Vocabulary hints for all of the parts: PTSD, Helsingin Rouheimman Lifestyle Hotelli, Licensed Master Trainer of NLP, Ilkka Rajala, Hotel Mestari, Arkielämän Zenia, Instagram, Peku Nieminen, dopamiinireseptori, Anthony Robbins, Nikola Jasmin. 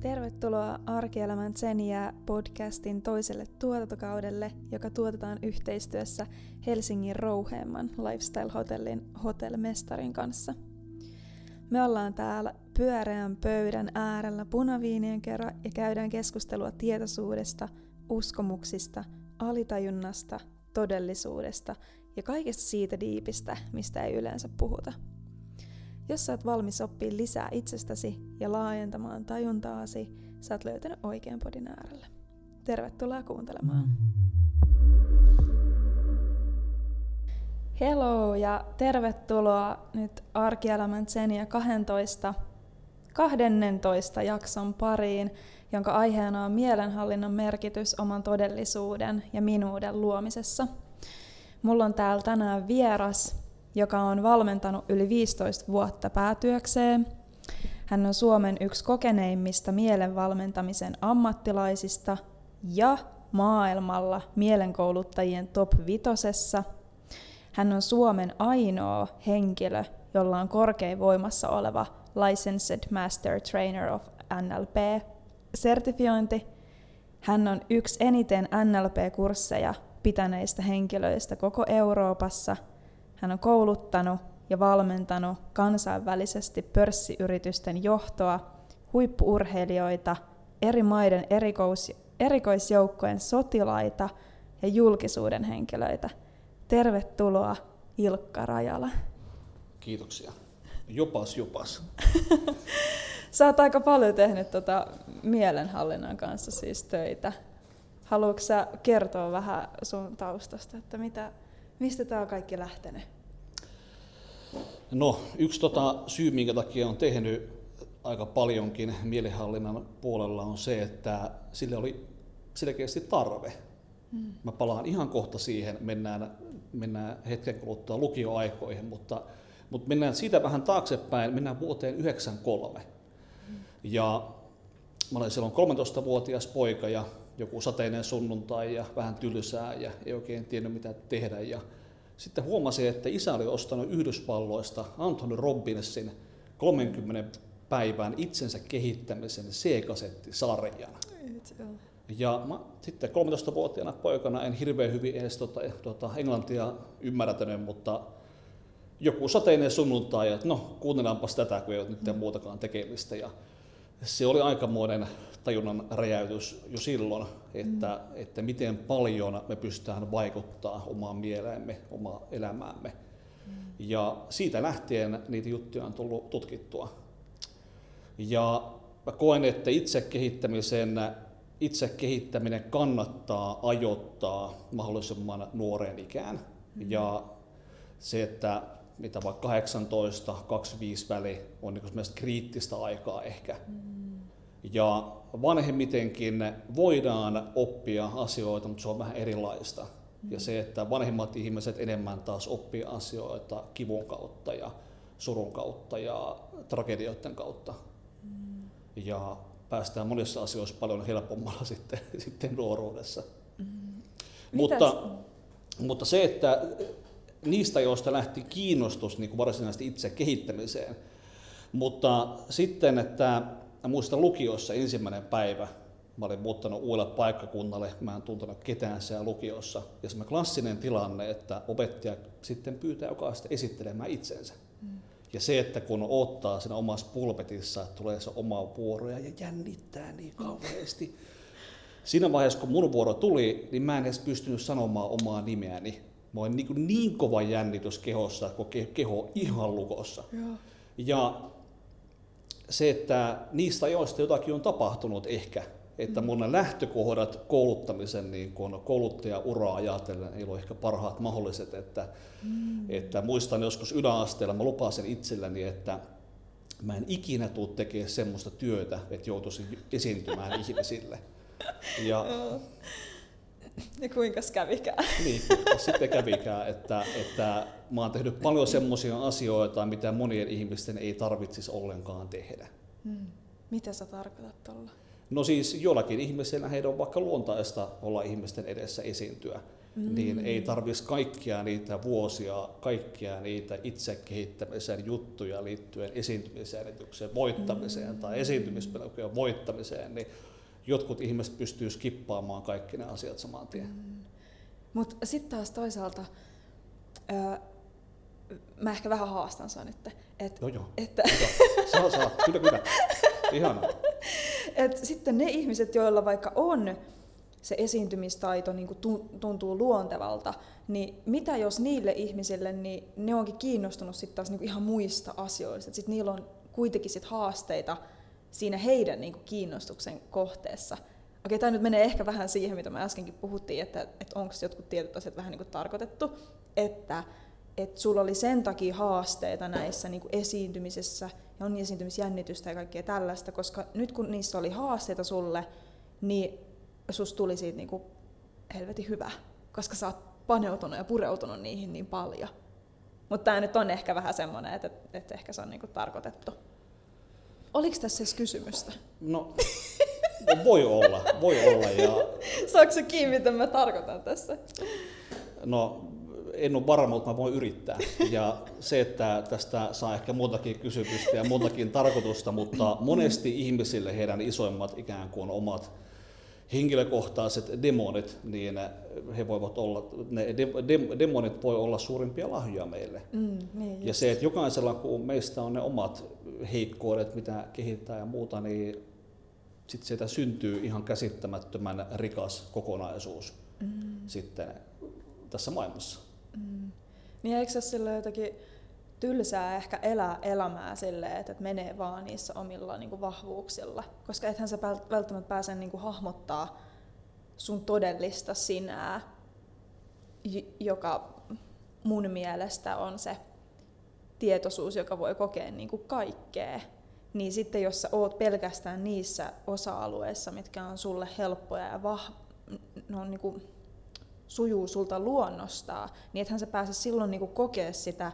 Tervetuloa Arkielämän Zenia podcastin toiselle tuotantokaudelle, joka tuotetaan yhteistyössä Helsingin Rouheimman Lifestyle Hotellin Hotel Mestarin kanssa. Me ollaan täällä pyöreän pöydän äärellä punaviinien kerran ja käydään keskustelua tietoisuudesta, uskomuksista, alitajunnasta, todellisuudesta ja kaikesta siitä diipistä, mistä ei yleensä puhuta. Jos sä oot valmis oppii lisää itsestäsi ja laajentamaan tajuntaasi, sä oot löytänyt oikean podin äärellä. Tervetuloa kuuntelemaan. Hello ja tervetuloa nyt Arkielämän Zenia 12 jakson pariin, jonka aiheena on mielenhallinnan merkitys oman todellisuuden ja minuuden luomisessa. Mulla on täällä tänään vieras, joka on valmentanut yli 15 vuotta päätyökseen. Hän on Suomen yksi kokeneimmista mielenvalmentamisen ammattilaisista ja maailmalla mielenkouluttajien top 5. Hän on Suomen ainoa henkilö, jolla on korkein voimassa oleva Licensed Master Trainer of NLP-sertifiointi. Hän on yksi eniten NLP-kursseja pitäneistä henkilöistä koko Euroopassa. Hän on kouluttanut ja valmentanut kansainvälisesti pörssiyritysten johtoa, huippu-urheilijoita, eri maiden erikoisjoukkojen sotilaita ja julkisuuden henkilöitä. Tervetuloa, Ilkka Rajala. Kiitoksia. Jopas. Sä oot aika paljon tehnyt mielenhallinnan kanssa siis töitä. Haluatko sä kertoa vähän sun taustasta, että mistä tämä on kaikki lähtenyt? No, yksi syy, minkä takia olen tehnyt aika paljonkin mielenhallinnan puolella, on se, että sille oli selkeästi tarve. Mä palaan ihan kohta siihen, mennään hetken kuluttua lukioaikoihin, mutta mennään siitä vähän taaksepäin, mennään vuoteen 1993. Ja mä olin silloin 13-vuotias poika ja joku sateinen sunnuntai ja vähän tylsää ja ei oikein tiennyt mitä tehdä. Ja sitten huomasin, että isä oli ostanut Yhdysvalloista Anthony Robbinsin 30 päivän itsensä kehittämisen C-kasettisarjan. Ja mä sitten 13-vuotiaana poikana en hirveän hyvin edes englantia ymmärtänyt, mutta joku sateinen sunnuntai, että no kuunnellaanpas tätä, kun ei ole nyt muutakaan tekemistä. Ja se oli aikamoinen tajunnan räjäytys jo silloin, että miten paljon me pystytään vaikuttaa omaan mieleemme, omaan elämäämme. Ja siitä lähtien niitä juttuja on tullut tutkittua. Ja mä koen, että itse kehittäminen kannattaa ajoittaa mahdollisimman nuoreen ikään. Ja se, että mitä vaikka 18-25 väli on niin mielestäni kriittistä aikaa ehkä. Ja vanhemmitenkin voidaan oppia asioita, mutta se on vähän erilaista. Ja se, että vanhemmat ihmiset enemmän taas oppii asioita kivun kautta ja surun kautta ja tragedioiden kautta. Ja päästään monissa asioissa paljon helpommalla sitten nuoruudessa. Mutta se, että niistä, joista lähti kiinnostus niin kuin varsinaisesti itse kehittämiseen. Mutta sitten, että muistan lukiossa ensimmäinen päivä, mä olin muuttanut uudelle paikkakunnalle, mä en tuntenut ketään siellä lukiossa. Ja semmoinen klassinen tilanne, että opettaja sitten pyytää jokaista esittelemään itsensä. Ja se, että kun ottaa siinä omassa pulpetissa, tulee se oma vuoro ja jännittää niin kauheasti. Siinä vaiheessa, kun mun vuoro tuli, niin mä en edes pystynyt sanomaan omaa nimeäni. Mä olin niin kova jännitys kehossa, kun keho ihan lukossa. Ja se, että niistä ajoista jotakin on tapahtunut ehkä, että mun lähtökohdat kouluttamisen niin kun kouluttajauraa ajatellen ei ole ehkä parhaat mahdolliset. Että muistan joskus yläasteella, mä lupasin itselleni, että mä en ikinä tule tekemään semmoista työtä, että joutuisin esiintymään ihmisille. Ja kuinkas kävikään? Niin, sitten kävikään, että mä oon tehnyt paljon semmoisia asioita, mitä monien ihmisten ei tarvitsisi ollenkaan tehdä. Mitä sä tarkoitat tuolla? No siis jollakin ihmisellä heidän on vaikka luontaista olla ihmisten edessä esiintyä. niin ei tarvitsisi kaikkia niitä vuosia, kaikkia niitä itsekehittämisen juttuja liittyen esiintymisjärjitykseen, voittamiseen tai esiintymispelkojen voittamiseen, niin jotkut ihmiset pystyy skippaamaan kaikki ne asiat saman tien. Mutta sitten taas toisaalta, mä ehkä vähän haastan sua nyt, että... Joo, että... saa, kyllä, ihanaa. Et sitten ne ihmiset, joilla vaikka on se esiintymistaito niin tuntuu luontevalta, niin mitä jos niille ihmisille, niin ne onkin kiinnostunut sitten taas niin ihan muista asioista, sitten niillä on kuitenkin sit haasteita siinä heidän niin kiinnostuksen kohteessa. Okei, tämä nyt menee ehkä vähän siihen, mitä me äskenkin puhuttiin, että onko jotkut tietyt asiat vähän niin tarkoitettu, että sulla oli sen takia haasteita näissä niin esiintymisessä ja on esiintymisjännitystä ja kaikkea tällaista, koska nyt kun niissä oli haasteita sulle, niin susta tuli siitä niinku helvetin hyvä, koska sä oot paneutunut ja pureutunut niihin niin paljon. Mutta tää nyt on ehkä vähän semmoinen, että ehkä se on niinku tarkoitettu. Oliko tässä edes kysymystä? No, voi olla. Ja... Saatko sä kiinni, mitä mä tarkoitan tässä? No, en ole varma, mutta mä voin yrittää. Ja se, että tästä saa ehkä montakin kysymystä ja montakin tarkoitusta, mutta monesti ihmisille heidän isoimmat ikään kuin omat henkilökohtaiset demonit, niin he voivat olla, ne demonit voi olla suurimpia lahjoja meille. Niin ja se, että jokaisella kun meistä on ne omat heikkoudet, mitä kehittää ja muuta, niin sit sieltä syntyy ihan käsittämättömän rikas kokonaisuus sitten tässä maailmassa. Niin eikö se ole silloin jotakin tylsää ehkä elää elämää silleen, että menee vaan niissä omilla niin kuin vahvuuksilla, koska ethän sä välttämättä pääse niin kuin hahmottaa sun todellista sinää, joka mun mielestä on se tietoisuus, joka voi kokea niin kuin kaikkea. Niin sitten jos sä oot pelkästään niissä osa-alueissa, mitkä on sulle helppoja ja niin kuin sujuu sulta luonnostaan, niin ethän sä pääse silloin niin kuin kokea sitä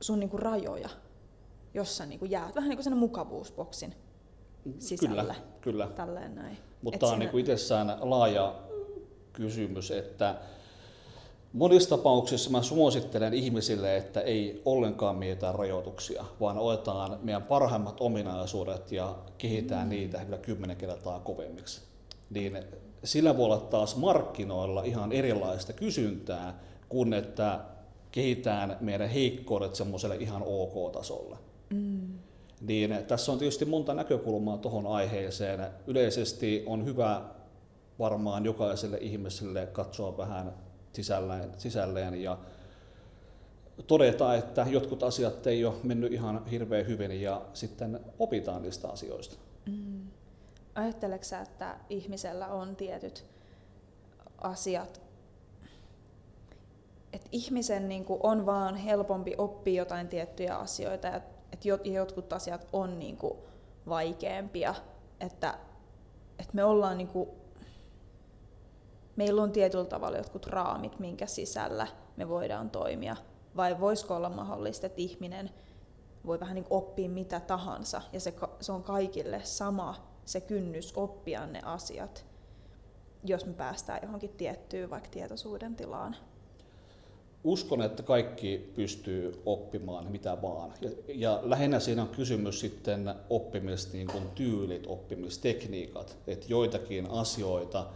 sun niinku rajoja, jossa niinku jäät vähän niinku sen mukavuusboksin sisällä. Kyllä. Tälleen näin. Mutta tämä on niinku itsessään laaja kysymys, että monissa tapauksissa mä suosittelen ihmisille, että ei ollenkaan mietitä rajoituksia, vaan otetaan meidän parhaimmat ominaisuudet ja kehitetään niitä vielä 10 kertaa kovemmiksi. Niin sillä voi olla taas markkinoilla ihan erilaista kysyntää kuin että kehitään meidän heikkoudet semmoiselle ihan OK-tasolle. Niin tässä on tietysti monta näkökulmaa tuohon aiheeseen. Yleisesti on hyvä varmaan jokaiselle ihmiselle katsoa vähän sisälleen ja todeta, että jotkut asiat ei ole mennyt ihan hirveän hyvin ja sitten opitaan niistä asioista. Ajatteleeko sä, että ihmisellä on tietyt asiat, että ihmisen niin kuin on vaan helpompi oppia jotain tiettyjä asioita ja että jotkut asiat on niin kuin vaikeampia, että me ollaan niin kuin, meillä on tietyllä tavalla jotkut raamit, minkä sisällä me voidaan toimia, vai voisiko olla mahdollista, että ihminen voi vähän niin kuin oppia mitä tahansa ja se on kaikille sama se kynnys oppia ne asiat, jos me päästään johonkin tiettyyn vaikka tietoisuuden tilaan. Uskon, että kaikki pystyy oppimaan mitä vaan. Ja lähinnä siinä on kysymys sitten oppimista, niin kuin tyylit, oppimistekniikat. Että joitakin asioita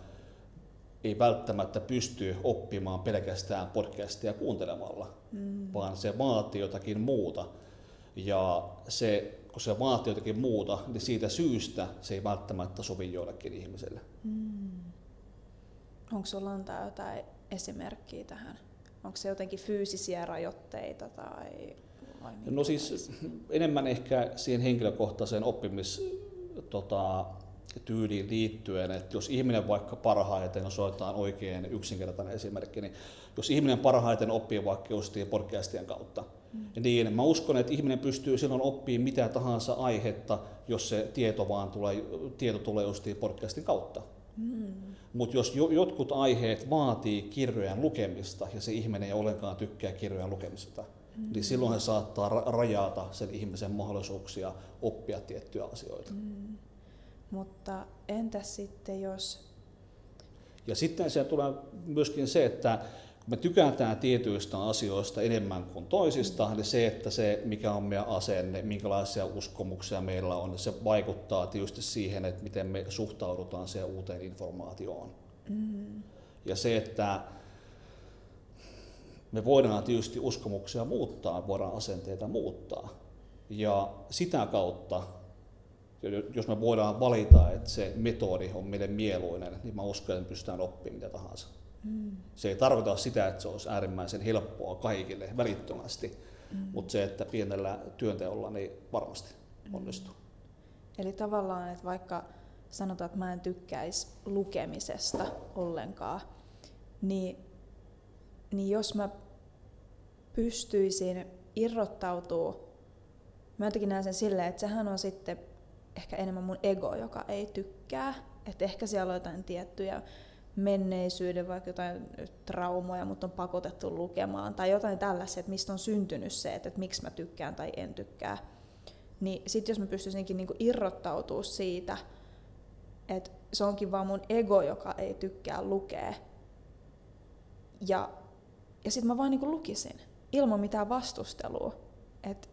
ei välttämättä pysty oppimaan pelkästään podcastia kuuntelemalla, vaan se vaatii jotakin muuta. Ja se, kun se vaatii jotakin muuta, niin siitä syystä se ei välttämättä sovi joillekin ihmiselle. Onko sulla antaa jotain esimerkkiä tähän? Onko se jotenkin fyysisiä rajoitteita vai no siis enemmän ehkä siihen henkilökohtaiseen oppimistyyliin liittyen, että jos ihminen vaikka parhaiten, jos otetaan oikein yksinkertainen esimerkki, niin jos ihminen parhaiten oppii vaikka justiin podcastien kautta, niin mä uskon, että ihminen pystyy silloin oppimaan mitä tahansa aihetta, jos se tieto tulee justiin podcastin kautta. Mutta jos jotkut aiheet vaatii kirjojen lukemista ja se ihminen ei ollenkaan tykkää kirjojen lukemisesta, niin silloin he saattaa rajata sen ihmisen mahdollisuuksia oppia tiettyjä asioita. Mutta entä sitten jos Ja sitten siellä tulee myöskin se, että me tykätään tietyistä asioista enemmän kuin toisista, eli se, että se mikä on meidän asenne, minkälaisia uskomuksia meillä on, se vaikuttaa tietysti siihen, että miten me suhtaudutaan siihen uuteen informaatioon. Mm. Ja se, että me voidaan tietysti uskomuksia muuttaa, voidaan asenteita muuttaa. Ja sitä kautta, jos me voidaan valita, että se metodi on meille mieluinen, niin mä uskon, että me pystytään oppimaan mitä tahansa. Mm. Se ei tarkoita sitä, että se olisi äärimmäisen helppoa kaikille välittömästi, mutta se, että pienellä työnteolla niin varmasti onnistuu. Eli tavallaan, että vaikka sanotaan, että mä en tykkäisi lukemisesta ollenkaan, niin jos mä pystyisin irrottautua, mä jotenkin näen sen silleen, että sehän on sitten ehkä enemmän mun ego, joka ei tykkää, että ehkä siellä on jotain tiettyjä menneisyyden, vaikka jotain traumoja, mutta on pakotettu lukemaan, tai jotain tällaisia, että mistä on syntynyt se, että miksi mä tykkään tai en tykkää. Niin sit jos mä pystyisinkin niinku irrottautua siitä, että se onkin vaan mun ego, joka ei tykkää lukea, ja sit mä vaan niinku lukisin, ilman mitään vastustelua. Et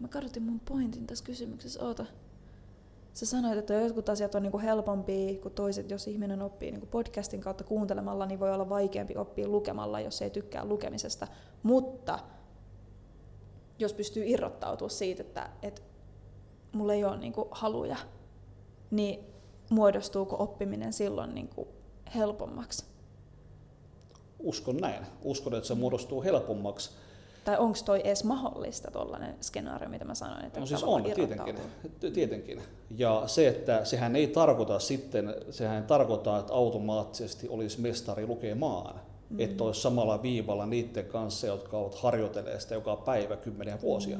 mä kadotin mun pointin tässä kysymyksessä, oota. Sä sanoit, että jotkut asiat on niinku helpompia kuin toiset. Jos ihminen oppii niinku podcastin kautta kuuntelemalla, niin voi olla vaikeampi oppia lukemalla, jos ei tykkää lukemisesta. Mutta jos pystyy irrottautua siitä, että mulla ei ole niinku haluja, niin muodostuuko oppiminen silloin niinku helpommaksi? Uskon näin. Uskon, että se muodostuu helpommaksi. Tai onko toi edes mahdollista tuollainen skenaario, mitä mä sanoin, että no siis on, tietenkin. Ja se, että sehän ei tarkoita, että automaattisesti olisi mestari lukemaan, että olisi samalla viivalla niiden kanssa, jotka ovat harjoitelleet sitä joka päivä 10 vuosia.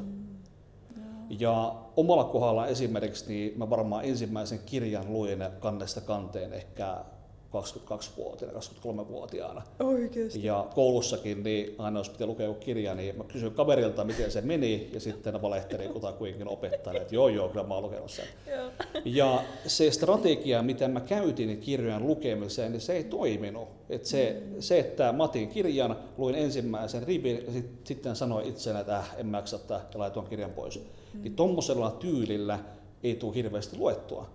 Ja omalla kohdalla esimerkiksi, niin mä varmaan ensimmäisen kirjan luin kannesta kanteen ehkä 22-vuotiaana, 23-vuotiaana. Oikeasti. Ja koulussakin, niin aina jos pitää lukea kirja, niin mä kysyin kaverilta, miten se meni, ja sitten valehtelin kutakuinkin opettajalle, että joo, kyllä mä oon lukenut sen. Ja se strategia, mitä mä käytin kirjojen lukemiseen, niin se ei toiminut. Et se, että mä otin kirjan, luin ensimmäisen rivin, ja sitten sanoin itselleni, että en mäksä tätä, ja laitoin kirjan pois. Niin tommosella tyylillä ei tule hirveästi luettua.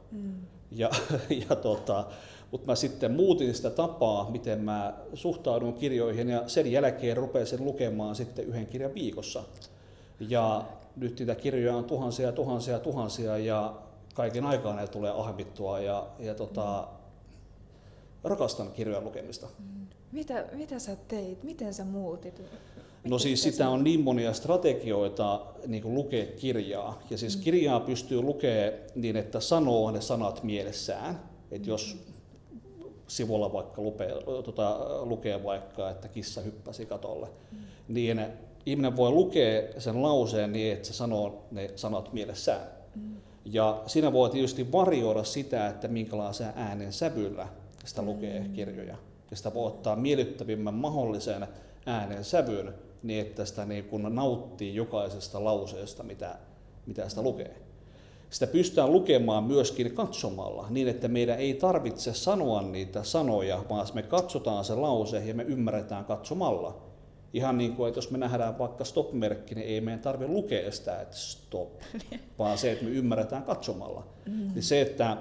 Mutta mä sitten muutin sitä tapaa, miten mä suhtaudun kirjoihin, ja sen jälkeen rupesin lukemaan sitten 1 kirjan viikossa. Ja nyt niitä kirjoja on tuhansia, ja kaiken aikaa ne tulee ahmittua, ja rakastan kirjojen lukemista. Mitä sä teit? Miten sä muutit? No siis sitä on niin monia strategioita niin lukea kirjaa. Ja siis kirjaa pystyy lukemaan niin, että sanoo ne sanat mielessään. Et jos sivulla vaikka lukee vaikka, että kissa hyppäsi katolle, niin ihminen voi lukea sen lauseen niin, että se sanoo ne sanat mielessään. Ja siinä voi tietysti varjoida sitä, että minkälaiseen äänen sävyllä sitä lukee kirjoja. Ja sitä voi ottaa miellyttävimmän mahdollisen äänen sävyn niin, että sitä niin kun nauttii jokaisesta lauseesta, mitä sitä lukee. Sitä pystytään lukemaan myöskin katsomalla niin, että meidän ei tarvitse sanoa niitä sanoja, vaan me katsotaan se lause ja me ymmärretään katsomalla. Ihan niin kuin, että jos me nähdään vaikka stop-merkki, niin ei meidän tarvitse lukea sitä, että stop, vaan se, että me ymmärretään katsomalla. Niin se, että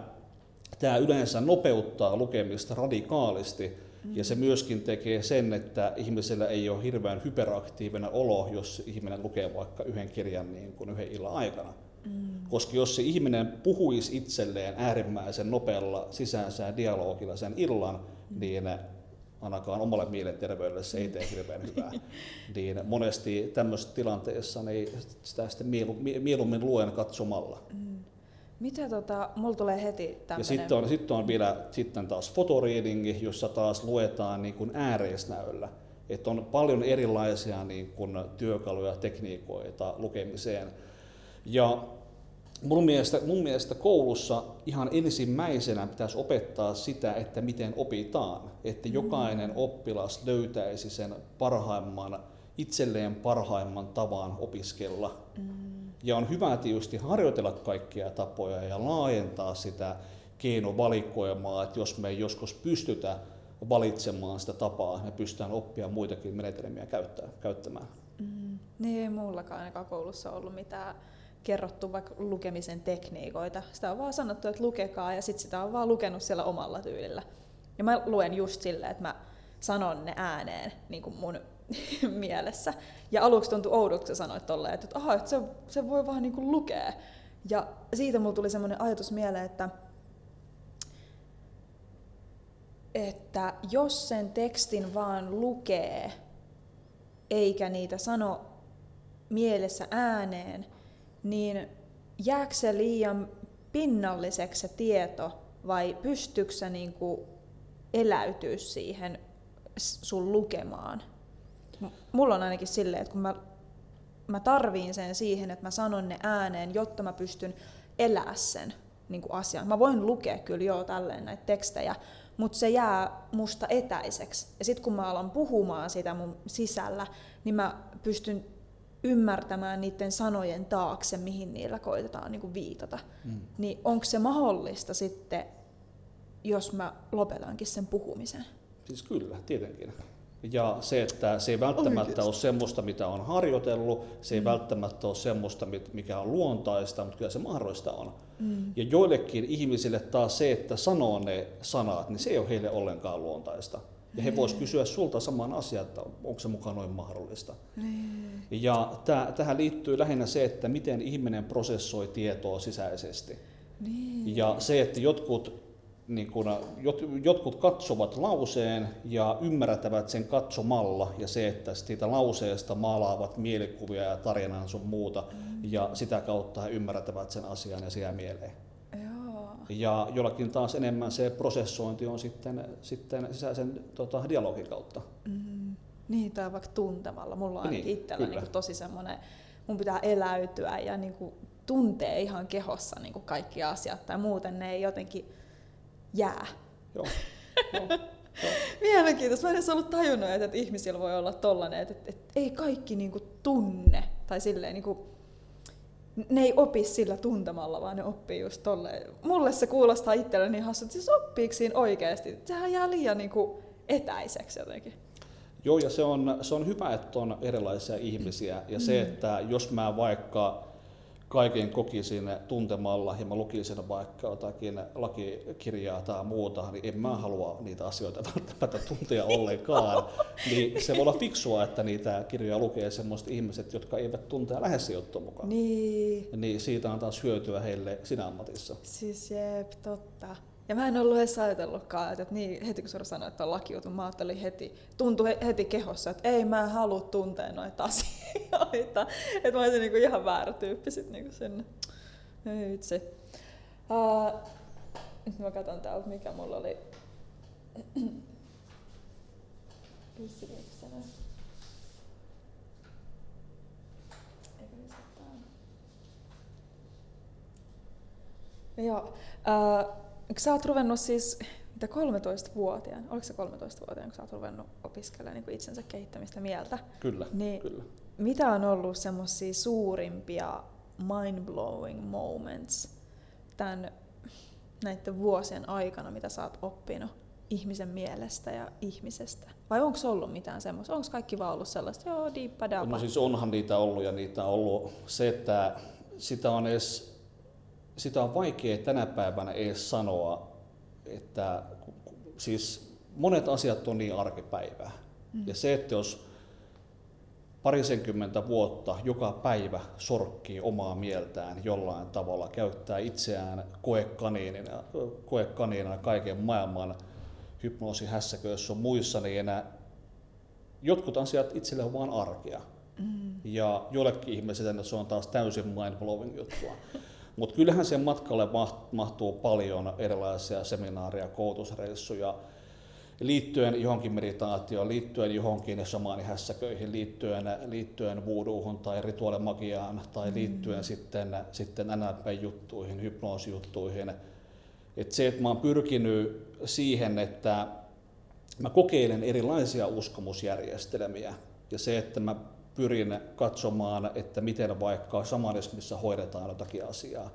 tämä yleensä nopeuttaa lukemista radikaalisti. Ja se myöskin tekee sen, että ihmisellä ei ole hirveän hyperaktiivinen olo, jos ihminen lukee vaikka 1 kirjan niin kuin 1 illan aikana. Koska jos se ihminen puhuisi itselleen äärimmäisen nopealla sisäänsä dialogilla sen illan, niin ainakaan omalle mielenterveydelle se ei tee hirveän hyvää. Niin monesti tämmöisessä tilanteessa niin sitä sitten mieluummin luen katsomalla. Mitä mulla tulee heti tämmöinen? Ja sitten on vielä fotoreadingi, jossa taas luetaan niin kuin ääreisnäöllä. Että on paljon erilaisia niin kuin työkaluja, tekniikoita lukemiseen. Ja mun mielestä koulussa ihan ensimmäisenä pitäisi opettaa sitä, että miten opitaan. Että jokainen oppilas löytäisi sen itselleen parhaimman tavan opiskella. Ja on hyvä tietysti harjoitella kaikkia tapoja ja laajentaa sitä keinovalikoimaa, että jos me ei joskus pystytä valitsemaan sitä tapaa, me pystytään oppia muitakin menetelmiä käyttämään. Niin ei mullakaan ainakaan koulussa ollut mitään kerrottu vaikka lukemisen tekniikoita. Sitä on vaan sanottu, että lukekaa, ja sitten sitä on vaan lukenut siellä omalla tyylillä. Ja mä luen just silleen, että mä sanon ne ääneen niin kuin mun mielessä. Ja aluksi tuntui oudolta, kun sä sanoit tolleen, että aha, että se voi vaan niin kuin lukea. Ja siitä mulla tuli semmoinen ajatus mieleen, että jos sen tekstin vaan lukee, eikä niitä sano mielessä ääneen, niin jääkö se liian pinnalliseksi se tieto, vai pystyykö sä niin kuin eläytyä siihen sun lukemaan? Mulla on ainakin silleen, että kun mä tarviin sen siihen, että mä sanon ne ääneen, jotta mä pystyn elää sen niin kuin asian. Mä voin lukea kyllä joo tälleen näitä tekstejä, mutta se jää musta etäiseksi. Ja sit kun mä alan puhumaan sitä mun sisällä, niin mä pystyn ymmärtämään niiden sanojen taakse, mihin niillä koitetaan niin kuin viitata. Niin onko se mahdollista sitten, jos mä lopetankin sen puhumisen? Siis kyllä, tietenkin. Ja se, että se ei välttämättä ole semmoista, mitä on harjoitellut, se ei välttämättä ole semmoista, mikä on luontaista, mutta kyllä se mahdollista on. Ja joillekin ihmisille taas se, että sanoo ne sanat, niin se ei ole heille ollenkaan luontaista. Ja he voisivat kysyä sulta saman asian, että onko se mukaan noin mahdollista. Ja tähän liittyy lähinnä se, että miten ihminen prosessoi tietoa sisäisesti. Ja se, että jotkut katsovat lauseen ja ymmärtävät sen katsomalla, ja se, että siitä lauseesta maalaavat mielikuvia ja tarinaa sun muuta, ja sitä kautta he ymmärtävät sen asian ja se jää mieleen. Joo. Ja jollakin taas enemmän se prosessointi on sitten sisäisen dialogin kautta. Niin, tai vaikka tuntemalla. Mulla on itsellä niin tosi semmoinen, mun pitää eläytyä ja niin kuin tuntee ihan kehossa niin kuin kaikki asiat, tai muuten ne ei jotenkin jää. Joo. Mielenkiintoista. Mä en edes ollut tajunnut, että ihmisillä voi olla tollainen, että ei kaikki niinku tunne. Tai silleen, niinku, ne ei opi sillä tuntemalla, vaan ne oppii just tolleen. Mulle se kuulostaa itselleni niin hassulta. Siis oppiiko siinä oikeasti? Sehän jää liian niinku etäiseksi jotenkin. Joo, ja se on hyvä, että on erilaisia ihmisiä. Ja se, että jos mä vaikka kaiken kokisin tuntemalla ja mä lukisin vaikka jotakin lakikirjaa tai muuta, niin en mä halua niitä asioita välttämättä tuntia ollenkaan. Niin se voi olla fiksua, että niitä kirjoja lukee semmoiset ihmiset, jotka eivät tuntea lähes sijoittua mukaan. Niin siitä on taas hyötyä heille siinä ammatissa. Siis jep, totta. Ja mä en ollut edes ajatellutkaan, että niin, heti kun sä sanoit, että on lakiutun, mä ajattelin tuntui heti kehossa, että ei mä halua tuntea noita asioita. Että mä olisin niinku ihan väärä tyyppi sit niinku sinne. Nyt mä katson täältä, mikä mulla oli. Joo. Sä oot ruvennut siis 13-vuotiaana, oliko se 13-vuotiaana, kun sä oot ruvennut opiskelemaan niin itsensä kehittämistä mieltä? Kyllä. Mitä on ollut semmosia suurimpia mind-blowing moments näiden vuosien aikana, mitä sä oot oppinut ihmisen mielestä ja ihmisestä? Vai onko ollut mitään semmoista? Onko kaikki vaan ollut sellaista? Joo, diippa dapa. No siis onhan niitä ollut, ja niitä on ollut se, että sitä on vaikea tänä päivänä edes sanoa, että siis monet asiat on niin arkipäivää. Ja se, että jos parisenkymmentä vuotta joka päivä sorkkii omaa mieltään jollain tavalla, käyttää itseään koekaniinina kaiken maailman hypnoosihässäköissä on muissa, niin enää jotkut asiat itselle on vaan arkea. Ja jollekin ihmiselle se on taas täysin mind-blowing juttua. Mutta kyllähän sen matkalle mahtuu paljon erilaisia seminaaria, koulutusreissuja liittyen johonkin meditaatioon, liittyen johonkin shamaanihässäköihin, liittyen voodoohun tai rituaalimagiaan tai liittyen sitten NLP-juttuihin, hypnoosijuttuihin. Et se, että mä oon pyrkinyt siihen, että mä kokeilen erilaisia uskomusjärjestelmiä, ja se, että mä pyrin katsomaan, että miten vaikka shamanismissa hoidetaan jotakin asiaa,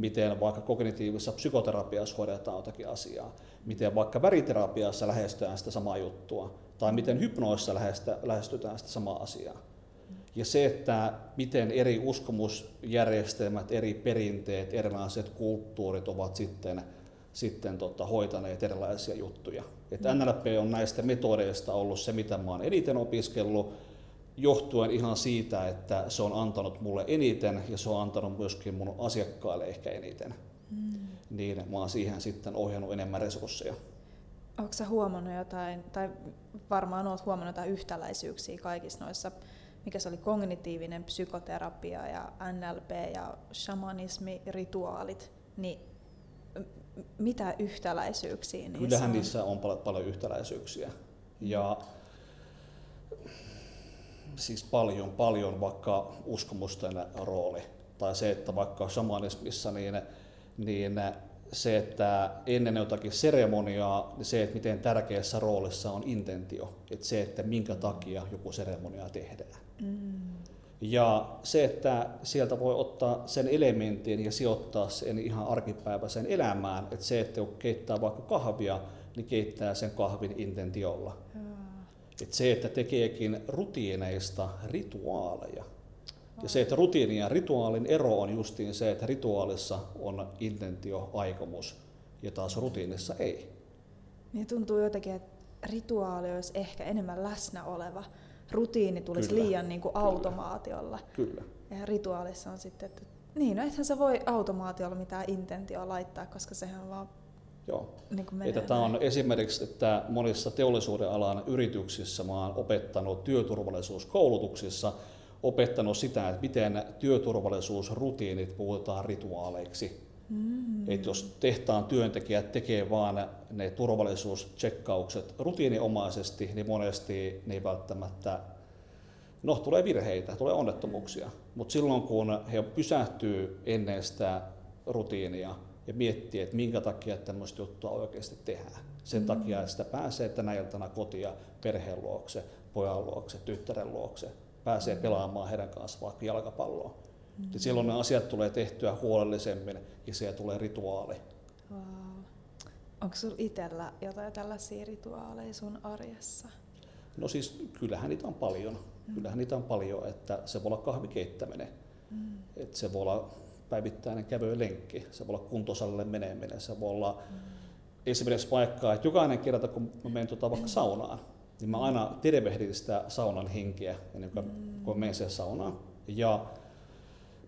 miten vaikka kognitiivisessa psykoterapiassa hoidetaan jotakin asiaa, miten vaikka väriterapiassa lähestytään sitä samaa juttua, tai miten hypnoissa lähestytään sitä samaa asiaa. Ja se, että miten eri uskomusjärjestelmät, eri perinteet, erilaiset kulttuurit ovat sitten hoitaneet erilaisia juttuja. Että NLP on näistä metodeista ollut se, mitä mä oon eniten opiskellut, johtuen ihan siitä, että se on antanut mulle eniten ja se on antanut myöskin mun asiakkaille ehkä eniten. Niin mä oon siihen sitten ohjannut enemmän resursseja. Ootko sä huomannut jotain, tai varmaan oot huomannut jotain yhtäläisyyksiä kaikissa noissa, mikä se oli kognitiivinen psykoterapia ja NLP ja shamanismi, rituaalit, niin mitä yhtäläisyyksiä niissä on? Kyllähän niissä on paljon yhtäläisyyksiä. Ja siis paljon vaikka uskomusten rooli. Tai se, että vaikka shamanismissa niin se, että ennen jotakin seremoniaa, niin se, että miten tärkeässä roolissa on intentio. Että se, että minkä takia joku seremonia tehdään. Ja se, että sieltä voi ottaa sen elementin ja sijoittaa sen ihan arkipäiväiseen elämään. Että se, että kun keittää vaikka kahvia, niin keittää sen kahvin intentiolla. Että se, että tekeekin rutiineista rituaaleja. Ja se, että rutiinin ja rituaalin ero on justiin se, että rituaalissa on intentio, aikomus, ja taas rutiinissa ei. Niin tuntuu jotenkin, että rituaali olisi ehkä enemmän läsnä oleva. Rutiini tulisi liian niin kuin automaatiolla. Kyllä. Ja rituaalissa on sitten, että niin, no ethän sä voi automaatiolla mitään intentioa laittaa, koska sehän vaan niin kuin menee. Tämä on esimerkiksi, että monissa teollisuuden alan yrityksissä mä oon opettanut työturvallisuuskoulutuksissa, opettanut sitä, että miten työturvallisuusrutiinit puhutaan rituaaleiksi. Että jos tehtaan työntekijät tekee vaan ne turvallisuustsekkaukset rutiininomaisesti, niin monesti ne ei välttämättä, tulee virheitä, tulee onnettomuuksia. Mutta silloin kun he pysähtyy ennen sitä rutiinia ja miettii, että minkä takia tämmöistä juttua oikeasti tehdään. Sen takia, että sitä pääsee tänä iltana kotia perheen luokse, pojan luokse, tyttären luokse. Pääsee pelaamaan heidän kanssa vaikka jalkapalloa. Ja silloin ne asiat tulee tehtyä huolellisemmin ja siellä tulee rituaali. Wow. Onko sinulla itsellä jotain tällaisia rituaaleja sun arjessa? No siis kyllähän niitä on paljon. Että se voi olla kahvikeittäminen, että se voi olla päivittäinen kävelylenkki, se voi olla kuntosalille meneminen, se voi olla esimerkiksi paikkaa, että jokainen kerta kun menen vaikka saunaan, niin mä aina tervehdin sitä saunan henkeä ennen kuin menen siihen saunaan. Ja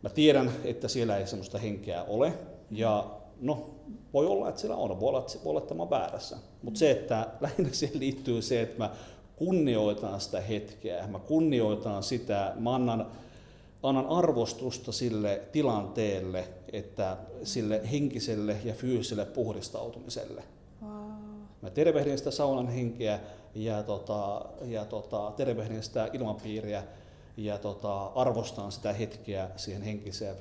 mä tiedän, että siellä ei semmoista henkeä ole. Ja voi olla, että siellä on. Voi olla, että mä oon väärässä. Mutta se, että lähinnä siihen liittyy se, että mä kunnioitan sitä hetkeä. Mä kunnioitan sitä. Mä annan arvostusta sille tilanteelle, että sille henkiselle ja fyysiselle puhdistautumiselle. Mä tervehdin sitä saunan henkeä ja tervehdin sitä ilmapiiriä ja arvostan sitä hetkeä siihen henkiseen ja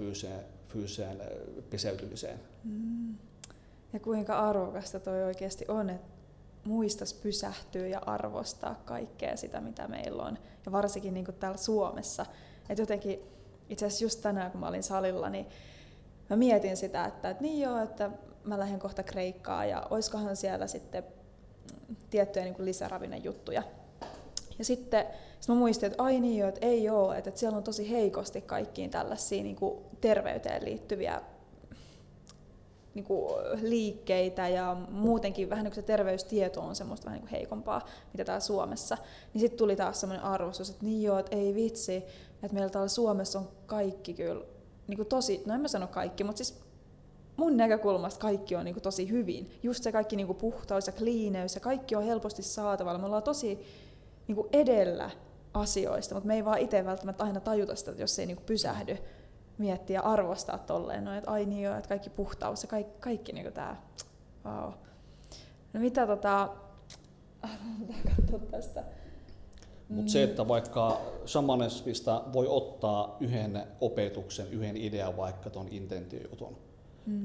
fyysiseen peseytymiseen. Ja kuinka arvokasta toi oikeasti on, että muistaisi pysähtyä ja arvostaa kaikkea sitä, mitä meillä on. Ja varsinkin niin kuin täällä Suomessa. Et jotenkin, itse asiassa just tänään, kun mä olin salilla, niin mä mietin sitä, että mä lähden kohta Kreikkaan ja oiskohan siellä sitten tiettyjä niin kuin lisäravinnon juttuja. Ja sitten mä muistin, että ei oo, että siellä on tosi heikosti kaikkiin tällaisia niin kuin terveyteen liittyviä niin kuin liikkeitä ja muutenkin vähän niin kuin se terveystieto on semmoista vähän niin kuin heikompaa, mitä täällä Suomessa. Niin sitten tuli taas semmoinen arvostus, että että ei vitsi, että meillä täällä Suomessa on kaikki kyllä niin kuin tosi, en mä sano kaikki, mutta siis mun näkökulmasta kaikki on niinku tosi hyvin. Just se kaikki niinku puhtaus ja kliineys ja kaikki on helposti saatavalla. Me ollaan tosi niinku edellä asioista, mutta me ei vaan itse välttämättä aina tajuta sitä, jos ei niinku pysähdy miettiä ja arvostaa tolleen. Että että kaikki puhtaus ja kaikki niinku tää. Wow. No mitä katsoa tästä. Mut se, että vaikka shamanismista voi ottaa yhden opetuksen, yhden idean vaikka ton intentiojutun.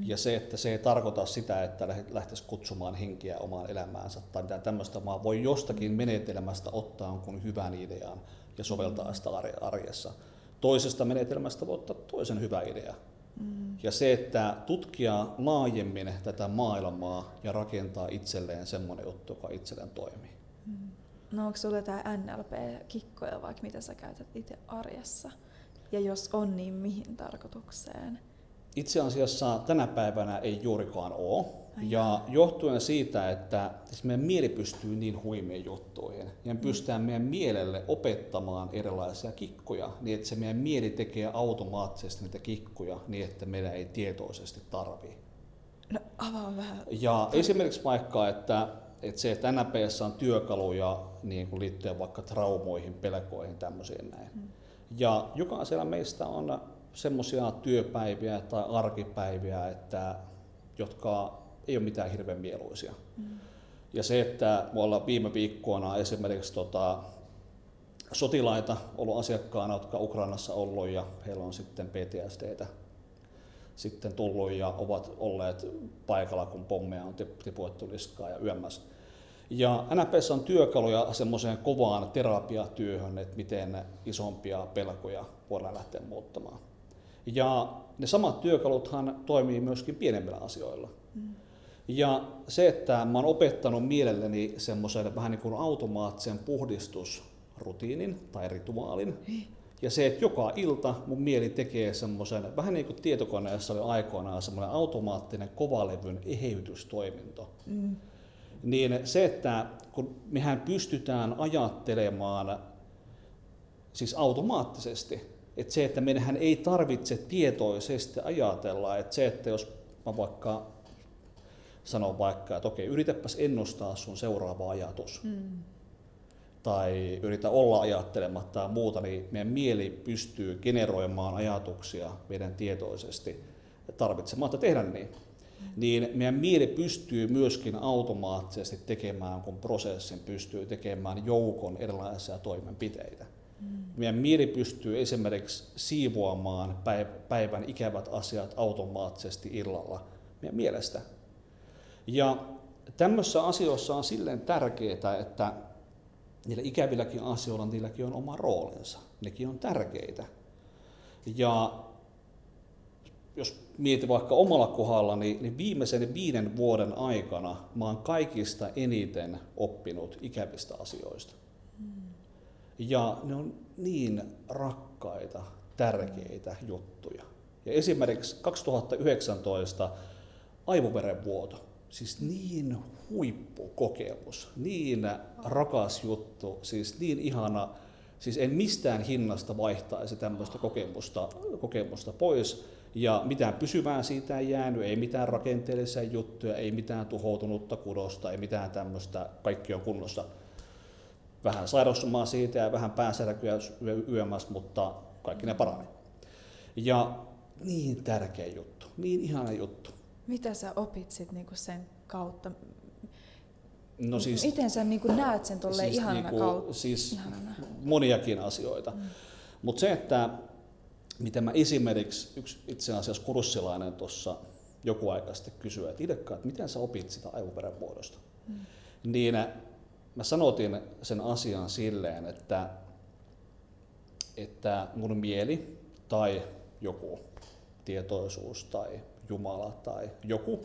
Ja se, että se ei tarkoita sitä, että lähtisi kutsumaan henkiä omaan elämäänsä tai mitään tämmöistä, vaan voi jostakin menetelmästä ottaa jonkun hyvän idean ja soveltaa sitä arjessa. Toisesta menetelmästä voi ottaa toisen hyvän idean. Ja se, että tutkia laajemmin tätä maailmaa ja rakentaa itselleen semmoinen juttu, joka itselleen toimii. No onko sulla jotain NLP-kikkoja, vaikka mitä sä käytät itse arjessa? Ja jos on, niin mihin tarkoitukseen? Itse asiassa tänä päivänä ei juurikaan ole. Ja johtuen siitä, että meidän mieli pystyy niin huimiin juttuihin, ja me pystytään meidän mielelle opettamaan erilaisia kikkoja, niin että se meidän mieli tekee automaattisesti niitä kikkoja, niin että meidän ei tietoisesti tarvitse. No avaa vähän. Ja esimerkiksi vaikka, että se, että NLP:ssä on työkaluja niin kuin liittyen vaikka traumoihin, pelkoihin, tämmöisiin näin. Ja jokaisella meistä on semmoisia työpäiviä tai arkipäiviä, jotka ei ole mitään hirveän mieluisia. Ja se, että me ollaan viime viikkoina esimerkiksi sotilaita ollut asiakkaana, jotka Ukrainassa ollut ja heillä on sitten PTSD:tä sitten tullut ja ovat olleet paikalla, kun pommeja on tiputettu liskaa ja yömmässä. Ja NLP:ssä on työkaluja semmoiseen kovaan terapiatyöhön, että miten isompia pelkoja voidaan lähteä muuttamaan. Ja ne samat työkaluthan toimii myöskin pienemmillä asioilla. Ja se, että mä oon opettanut mielelleni semmoisen vähän niin kuin automaattisen puhdistusrutiinin tai rituaalin. Ja se, että joka ilta mun mieli tekee semmoisen, vähän niin kuin tietokoneessa oli aikoinaan semmoinen automaattinen kovalevyn eheytystoiminto. Niin se, että kun mehän pystytään ajattelemaan siis automaattisesti, että se, että meidän ei tarvitse tietoisesti ajatella, että se, että jos mä vaikka sanon vaikka, että okei, yritäpäs ennustaa sun seuraava ajatus. Tai yritä olla ajattelematta tai muuta, niin meidän mieli pystyy generoimaan ajatuksia meidän tietoisesti tarvitsematta tehdä niin. Niin meidän mieli pystyy myöskin automaattisesti tekemään, kun prosessin pystyy tekemään joukon erilaisia toimenpiteitä. Meidän mieli pystyy esimerkiksi siivoamaan päivän ikävät asiat automaattisesti illalla meidän mielestä. Ja tämmöisissä asioissa on silleen tärkeää, että niillä ikävilläkin asioilla niilläkin on oma roolinsa. Nekin on tärkeitä. Ja jos mietin vaikka omalla kohdalla, niin viimeisen 5 vuoden aikana mä oon kaikista eniten oppinut ikävistä asioista. Ja ne on niin rakkaita, tärkeitä juttuja. Ja esimerkiksi 2019 aivoverenvuoto. Siis niin huippukokemus, niin rakas juttu, siis niin ihana. Siis en mistään hinnasta vaihtaisi tämmöistä kokemusta pois. Ja mitään pysyvää siitä ei jäänyt, ei mitään rakenteellisia juttuja, ei mitään tuhoutunutta kudosta, ei mitään tämmöistä, kaikki on kunnossa. Vähän sairausomaa siitä ja vähän päänsärkyä yömässä, mutta kaikki ne parani. Ja niin tärkeä juttu, niin ihana juttu. Mitä sä opit sit niinku sen kautta? No siis, miten sä niinku näet sen tolleen siis ihana niinku, kautta? Siis moniakin asioita. Mutta se, että mitä mä esimerkiksi yksi itse asiassa kurssilainen tuossa joku aika sitten kysyi, että Ilkka, että miten sä opit sitä aivoverenvuodosta? Niin mä sanotin sen asian silleen, että mun mieli tai joku tietoisuus tai Jumala tai joku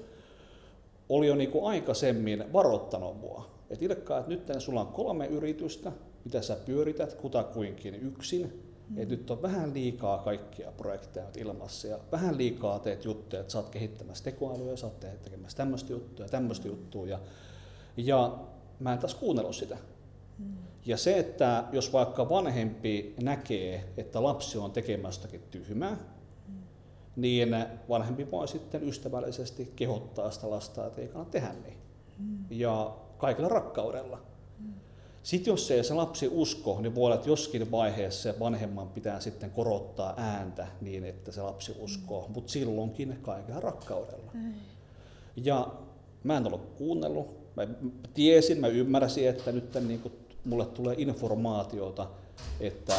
oli jo niinku aikaisemmin varoittanut mua. Et Ilkka, että nyt sulla on 3 yritystä, mitä sä pyörität kutakuinkin yksin. Et nyt on vähän liikaa kaikkia projekteja ilmassa ja vähän liikaa teet juttuja, että sä oot kehittämässä tekoälyä, sä oot tekemässä tämmöistä juttua. Ja mä en taas kuunnellut sitä. Ja se, että jos vaikka vanhempi näkee, että lapsi on tekemästäkin tyhmää, niin vanhempi voi sitten ystävällisesti kehottaa sitä lasta, että ei kannata tehdä niin. Ja kaikilla rakkaudella. Sitten jos ei se lapsi usko, niin voi olla, että joskin vaiheessa vanhemman pitää sitten korottaa ääntä niin, että se lapsi uskoo, mutta silloinkin kaikilla rakkaudella. Ja mä en ollut kuunnellut. Mä tiesin, mä ymmärsin, että nyt niin mulle tulee informaatiota, että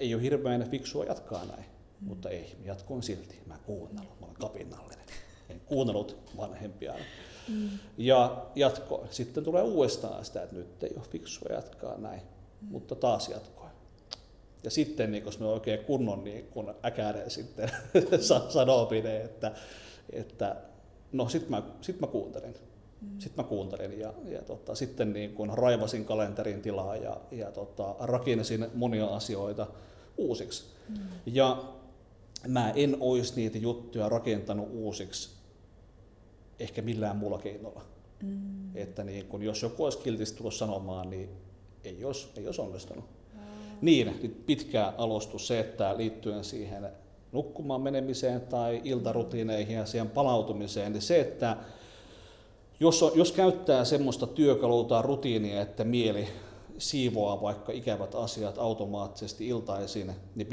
ei ole hirveän fiksua jatkaa näin. Mutta ei, jatkoin silti. Mä en kuunnellut, mä olen kapinallinen. En kuunnellut vanhempia. Ja jatkoin. Sitten tulee uudestaan sitä, että nyt ei ole fiksua jatkaa näin. Mutta taas jatkoin. Ja sitten niin kun me oikein kunnon niin kun äkäinen sitten sanoo minne, että no sit mä kuuntelin. Sitten mä kuuntelin ja sitten niin kun raivasin kalenterin tilaa ja rakensin monia asioita uusiksi. Mm. Ja mä en olisi niitä juttuja rakentanut uusiksi ehkä millään muulla keinolla. Mm. Että niin kun, jos joku olisi kiltisti tullut sanomaan, niin ei olisi onnistunut. Mm. Niin, pitkään alostus se, että liittyen siihen nukkumaan menemiseen tai iltarutiineihin ja siihen palautumiseen, niin se, että jos käyttää semmoista työkalua tai rutiinia, että mieli siivoaa vaikka ikävät asiat automaattisesti iltaisin, niin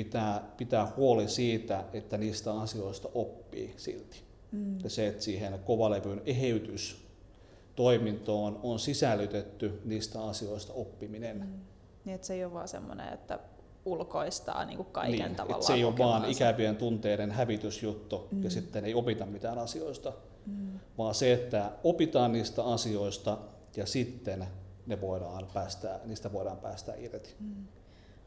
pitää huoli siitä, että niistä asioista oppii silti. Mm. Ja se, että siihen kovalevyn eheytystoimintoon on sisällytetty niistä asioista oppiminen. Mm. Niin, että se ei ole vaan semmoinen, että ulkoistaa niin kuin kaiken niin, tavallaan. Se ei ole vaan ikävien tunteiden hävitysjuttu ja sitten ei opita mitään asioista, vaan se, että opitaan niistä asioista ja sitten niistä voidaan päästä irti. Mm.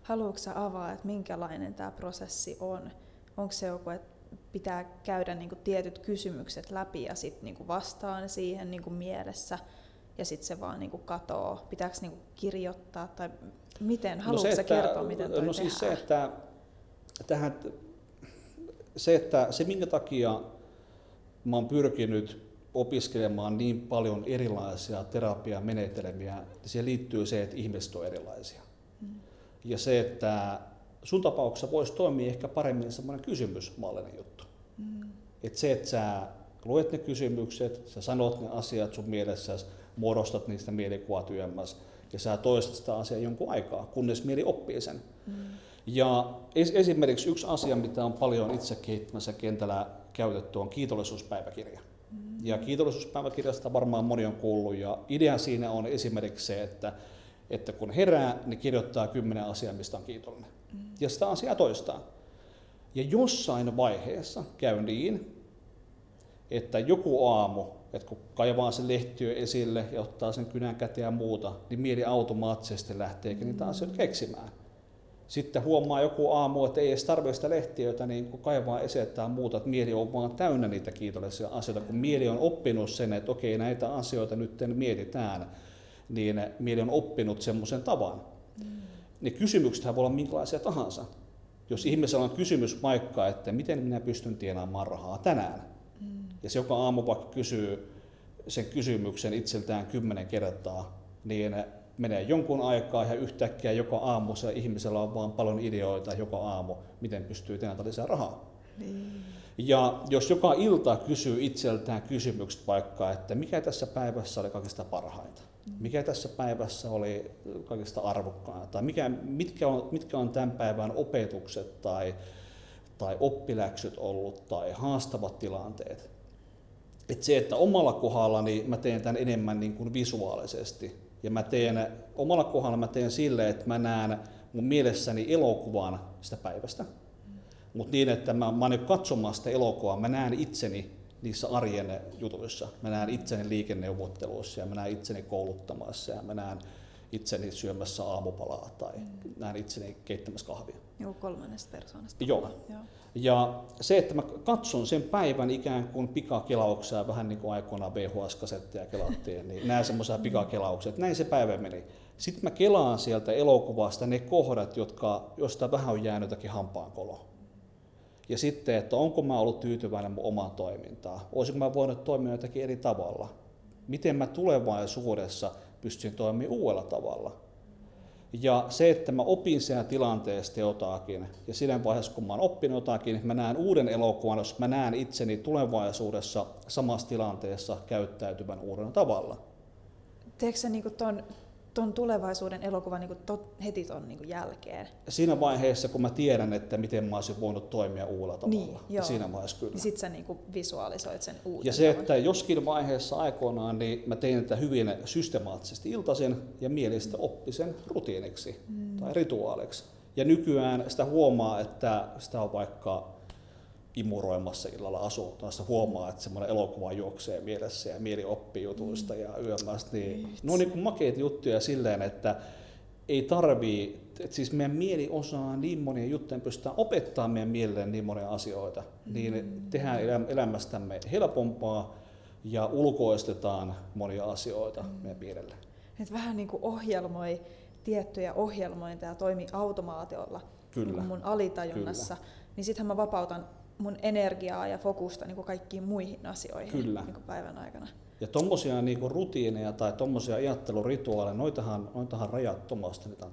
Haluatko sä avaa, että minkälainen tämä prosessi on? Onko se joku, että pitää käydä niinku tietyt kysymykset läpi ja sitten niinku vastaan siihen niinku mielessä ja sitten se vaan niinku katoaa? Pitääkö niinku kirjoittaa tai miten? Haluatko sä kertoa, miten toi tehdään? Siis se, minkä takia mä oon pyrkinyt opiskelemaan niin paljon erilaisia terapiamenetelmiä, siihen liittyy se, että ihmiset on erilaisia. Mm. Ja se, että sun tapauksessa voisi toimia ehkä paremmin semmoinen kysymysmallinen juttu. Mm. Että se, että sä luet ne kysymykset, sä sanot ne asiat sun mielessäsi, muodostat niistä mielikuvaa työmmäs ja sä toistat sitä asiaa jonkun aikaa, kunnes mieli oppii sen. Mm. Ja esimerkiksi yksi asia, mitä on paljon itse kehittämässä kentällä käytetty, on kiitollisuuspäiväkirja. Ja kiitollisuuspäiväkirjasta varmaan moni on kuullut, ja idea siinä on esimerkiksi se, että kun herää, niin kirjoittaa 10 asiaa, mistä on kiitollinen. Ja sitä asiaa toistaa. Ja jossain vaiheessa käy niin, että joku aamu, että kun kaivaa sen lehtiö esille ja ottaa sen kynän käteen ja muuta, niin mieli automaattisesti lähteekin niitä asioita keksimään. Sitten huomaa joku aamu, että ei edes tarvitse sitä lehtiötä, niin kun kaivaa esittää muuta, että mieli on vaan täynnä niitä kiitollisia asioita. Kun mieli on oppinut sen, että okei, näitä asioita nyt mietitään, niin mieli on oppinut semmoisen tavan. Mm. Ne kysymyksethän voi olla minkälaisia tahansa. Jos ihmisellä on kysymys vaikka, että miten minä pystyn tienaamaan rahaa tänään, ja se joka aamu vaikka kysyy sen kysymyksen itseltään 10 kertaa, niin menee jonkun aikaa ja yhtäkkiä joka aamu se ihmisellä on vaan paljon ideoita joka aamu, miten pystyy tienaamaan lisää rahaa. Mm. Ja jos joka ilta kysyy itseltään kysymykset vaikka, että mikä tässä päivässä oli kaikista parhaita, mikä tässä päivässä oli kaikista arvokkainta, tai mitkä on tämän päivän opetukset tai oppiläksyt ollut tai haastavat tilanteet. Et se, että omalla kohdallani mä teen tämän enemmän niin kuin visuaalisesti. Ja mä teen omalla kohdalla silleen, että mä näen mun mielessäni elokuvan sitä päivästä. Mutta niin, että mä oon katsomaan sitä elokuvaa, mä näen itseni niissä arjen jutuissa. Mä näen itseni liikenneuvotteluissa ja mä näen itseni kouluttamassa ja mä näen itseni syömässä aamupalaa tai näen itseni keittämässä kahvia. Joo, 3. persoonasta. Joo. Ja se, että mä katson sen päivän ikään kuin pikakelauksia, vähän niin kuin aikoinaan VHS-kasetteja kelattiin, niin näen semmoisia pikakelauksia, että näin se päivä meni. Sitten mä kelaan sieltä elokuvasta ne kohdat, joista vähän on jäänyt jotakin hampaankoloa. Ja sitten, että onko mä ollut tyytyväinen mun omaan toimintaan, olisinko mä voinut toimia jotakin eri tavalla, miten mä tulevaisuudessa pystyn toimimaan uudella tavalla. Ja se, että mä opin sen tilanteesta jotakin, ja siinä vaiheessa kun mä oon oppinut jotakin, mä näen uuden elokuvan, jos mä näen itseni tulevaisuudessa samassa tilanteessa käyttäytyvän uudella tavalla. Teekö sä niinku ton tulevaisuuden elokuvan niinku heti ton niinku jälkeen? Siinä vaiheessa, kun mä tiedän, että miten mä olisin voinut toimia uudella tavalla. Niin, siinä vaiheessa kyllä. Sitten sä niinku visualisoit sen uuden. Ja se, että joskin vaiheessa aikoinaan, niin mä tein tätä hyvin systemaattisesti iltaisin ja mielestä oppi sen rutiiniksi tai rituaaliksi. Ja nykyään sitä huomaa, että sitä on vaikka imuroimassa illalla asuun. Sitä huomaa, että semmoinen elokuva juoksee mielessä ja mieli oppii jutuista ja yömästä. Niin, ne on niin kuin makeita juttuja silleen, että ei tarvii, että siis meidän mieli osaa niin monia juttuja, pystytään opettaa meidän mieleen niin monia asioita, niin tehdään elämästämme helpompaa ja ulkoistetaan monia asioita meidän mielelle. Et vähän niin kuin ohjelmoi tiettyjä ohjelmointeja ja toimii automaatiolla niin mun alitajunnassa, niin sittenhän mä vapautan mun energiaa ja fokusta niin kuin kaikkiin muihin asioihin niin kuin päivän aikana. Ja tommosia niinku rutiineja tai tommosia ajattelurituaaleja, noitahan rajattomasti, niitä on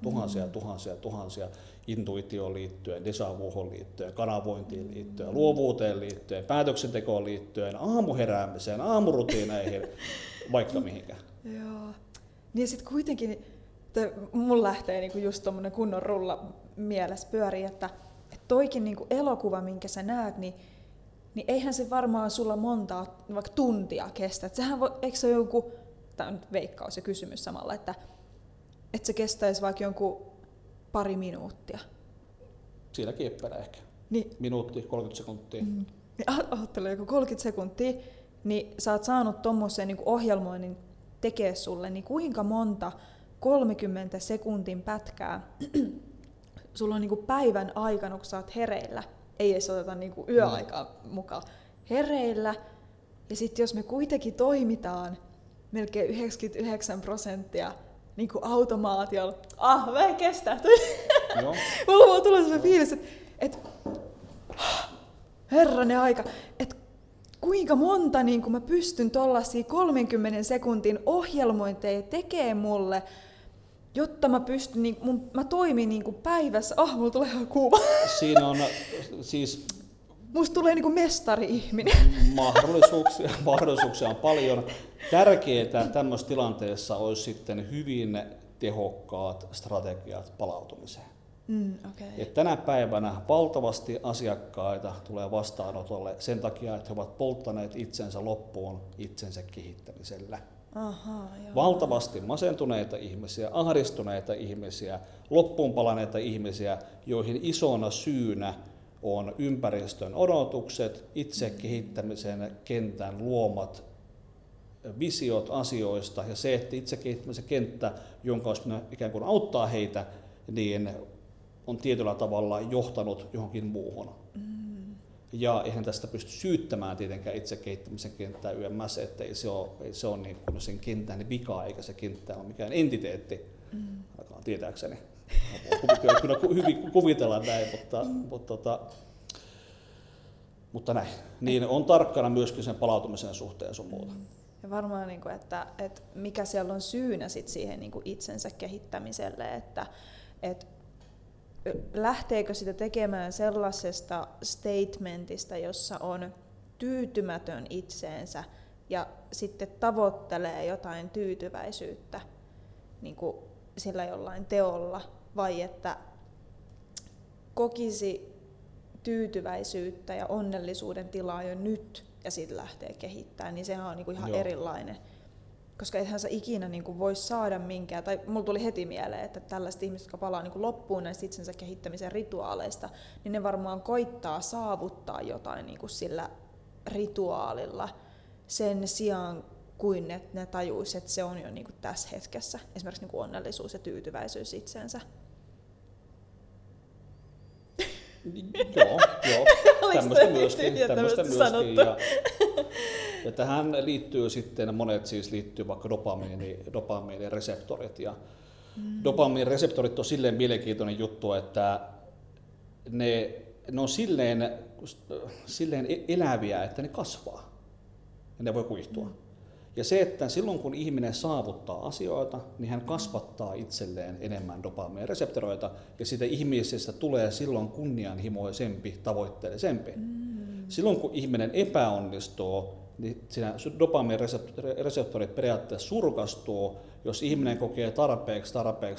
tuhansia intuitioon liittyen, deja-vuohon liittyen, kanavointiin liittyen, luovuuteen liittyen, päätöksentekoon liittyen, aamuheräämiseen, aamurutiineihin, vaikka mihinkään. Joo. Niin ja sit kuitenkin mun lähtee niinku just tommonen kunnon rulla mielessä pyörii, että toikin niinku elokuva, minkä sä näet, niin eihän se varmaan sulla montaa, vaikka tuntia kestä. Et sehän voi, eikö se joku, tämä on nyt veikkaus ja kysymys samalla, että se kestäisi vaikka jonkun pari minuuttia. Siinä kieppäillä ehkä. Niin. Minuutti, 30 sekuntia. Ajattele, joku 30 sekuntia, niin sä oot saanut tommosen niin ohjelmoinnin tekee sulle, niin kuinka monta 30 sekuntin pätkää sulla on niin kuin päivän aikana, kun sä oot hereillä. Ei edes oteta niin kuin yöaikaa mukaan hereillä. Ja sitten jos me kuitenkin toimitaan melkein 99% niin kuin automaatiolla, mä en kestä. Mulla on tullut sellainen fiilis, että herranen aika, että kuinka monta niin kuin mä pystyn tollaisia 30 sekuntin ohjelmointeja tekemään mulle, jotta mä pystyn, niin mä toimin niin kuin päivässä, mulla tulee ihan kuuma. Siinä on siis... Musta tulee niin kuin mestari-ihminen. Mahdollisuuksia on paljon. Tärkeää tämmöisessä tilanteessa olisi sitten hyvin tehokkaat strategiat palautumiseen. Okay. Tänä päivänä valtavasti asiakkaita tulee vastaanotolle sen takia, että he ovat polttaneet itsensä loppuun itsensä kehittämisellä. Valtavasti masentuneita ihmisiä, ahdistuneita ihmisiä, loppuunpalaneita ihmisiä, joihin isona syynä on ympäristön odotukset, itse kehittämisen kentän luomat visiot asioista ja se, että itse kehittämisen kenttä, jonka olisi ikään kuin auttaa heitä, niin on tietyllä tavalla johtanut johonkin muuhun. Ja eihän tästä pysty syyttämään tietenkään itse kehittämisen kenttää YMS, että ei se ole niin kuin sen kentän vika, eikä se kenttä ole mikään entiteetti, ainakaan tietääkseni. Kyllä hyvin kuvitellaan näin, mutta näin. Niin on tarkkana myöskin sen palautumisen suhteen sun muuta. Ja varmaan, että mikä siellä on syynä sit siihen itsensä kehittämiselle, että lähteekö sitä tekemään sellaisesta statementista, jossa on tyytymätön itseensä ja sitten tavoittelee jotain tyytyväisyyttä niin kuin sillä jollain teolla, vai että kokisi tyytyväisyyttä ja onnellisuuden tilaa jo nyt ja sitten lähtee kehittämään, niin sehän on niin kuin ihan erilainen. Koska ethän sä ikinä niin voisi saada minkään, tai mulla tuli heti mieleen, että tällaiset ihmiset, jotka palaa niin loppuun näistä itsensä kehittämisen rituaaleista, niin ne varmaan koittaa saavuttaa jotain niin sillä rituaalilla sen sijaan, kuin että ne tajuisi, että se on jo niin tässä hetkessä. Esimerkiksi niin onnellisuus ja tyytyväisyys itseensä. Joo. Tämmöistä myöskin. Ja tähän liittyy sitten, monet siis liittyy vaikka dopamiinireseptorit. Ja dopamiinireseptorit on silleen mielenkiintoinen juttu, että ne on silleen eläviä, että ne kasvaa ja ne voi kuihtua. Ja se, että silloin kun ihminen saavuttaa asioita, niin hän kasvattaa itselleen enemmän dopamiinireseptoreita ja siitä ihmisestä tulee silloin kunnianhimoisempi, tavoitteellisempi. Silloin kun ihminen epäonnistuu, niin siinä dopamiinireseptorit periaatteessa surkastuu. Jos ihminen kokee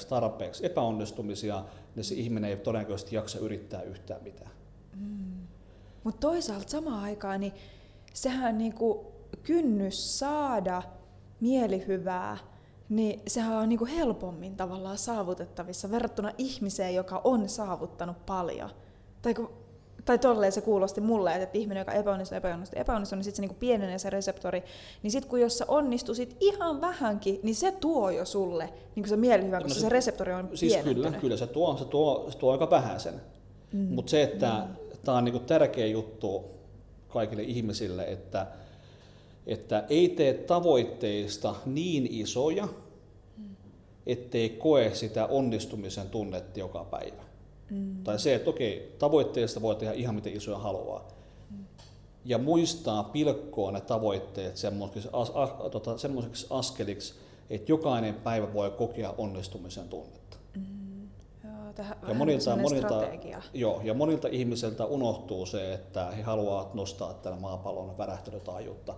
tarpeeksi epäonnistumisia, niin se ihminen ei todennäköisesti jaksa yrittää yhtään mitään. Mutta toisaalta samaan aikaan niin sehän niinku kynnys saada mielihyvää, niin sehän on niinku helpommin tavallaan saavutettavissa verrattuna ihmiseen, joka on saavuttanut paljon. Tai kun tai tolleen se kuulosti mulle, että ihminen, joka epäonnistuu, niin sitten se niinku pienenee se reseptori. Niin sitten kun jos sä onnistuisit ihan vähänkin, niin se tuo jo sulle niinku se mielihyvän, koska se reseptori on siis pienentynyt. Kyllä, se tuo aika vähän sen. Mutta se, että tämä on niinku tärkeä juttu kaikille ihmisille, että ei tee tavoitteista niin isoja, ettei koe sitä onnistumisen tunnetta joka päivä. Tai se, että okei, tavoitteista voi tehdä ihan miten isoja haluaa. Ja muistaa pilkkoa ne tavoitteet semmoiseksi askeliksi, että jokainen päivä voi kokea onnistumisen tunnetta. Ja monilta ihmisiltä unohtuu se, että he haluavat nostaa tällä maapallon värähtelytaajuutta.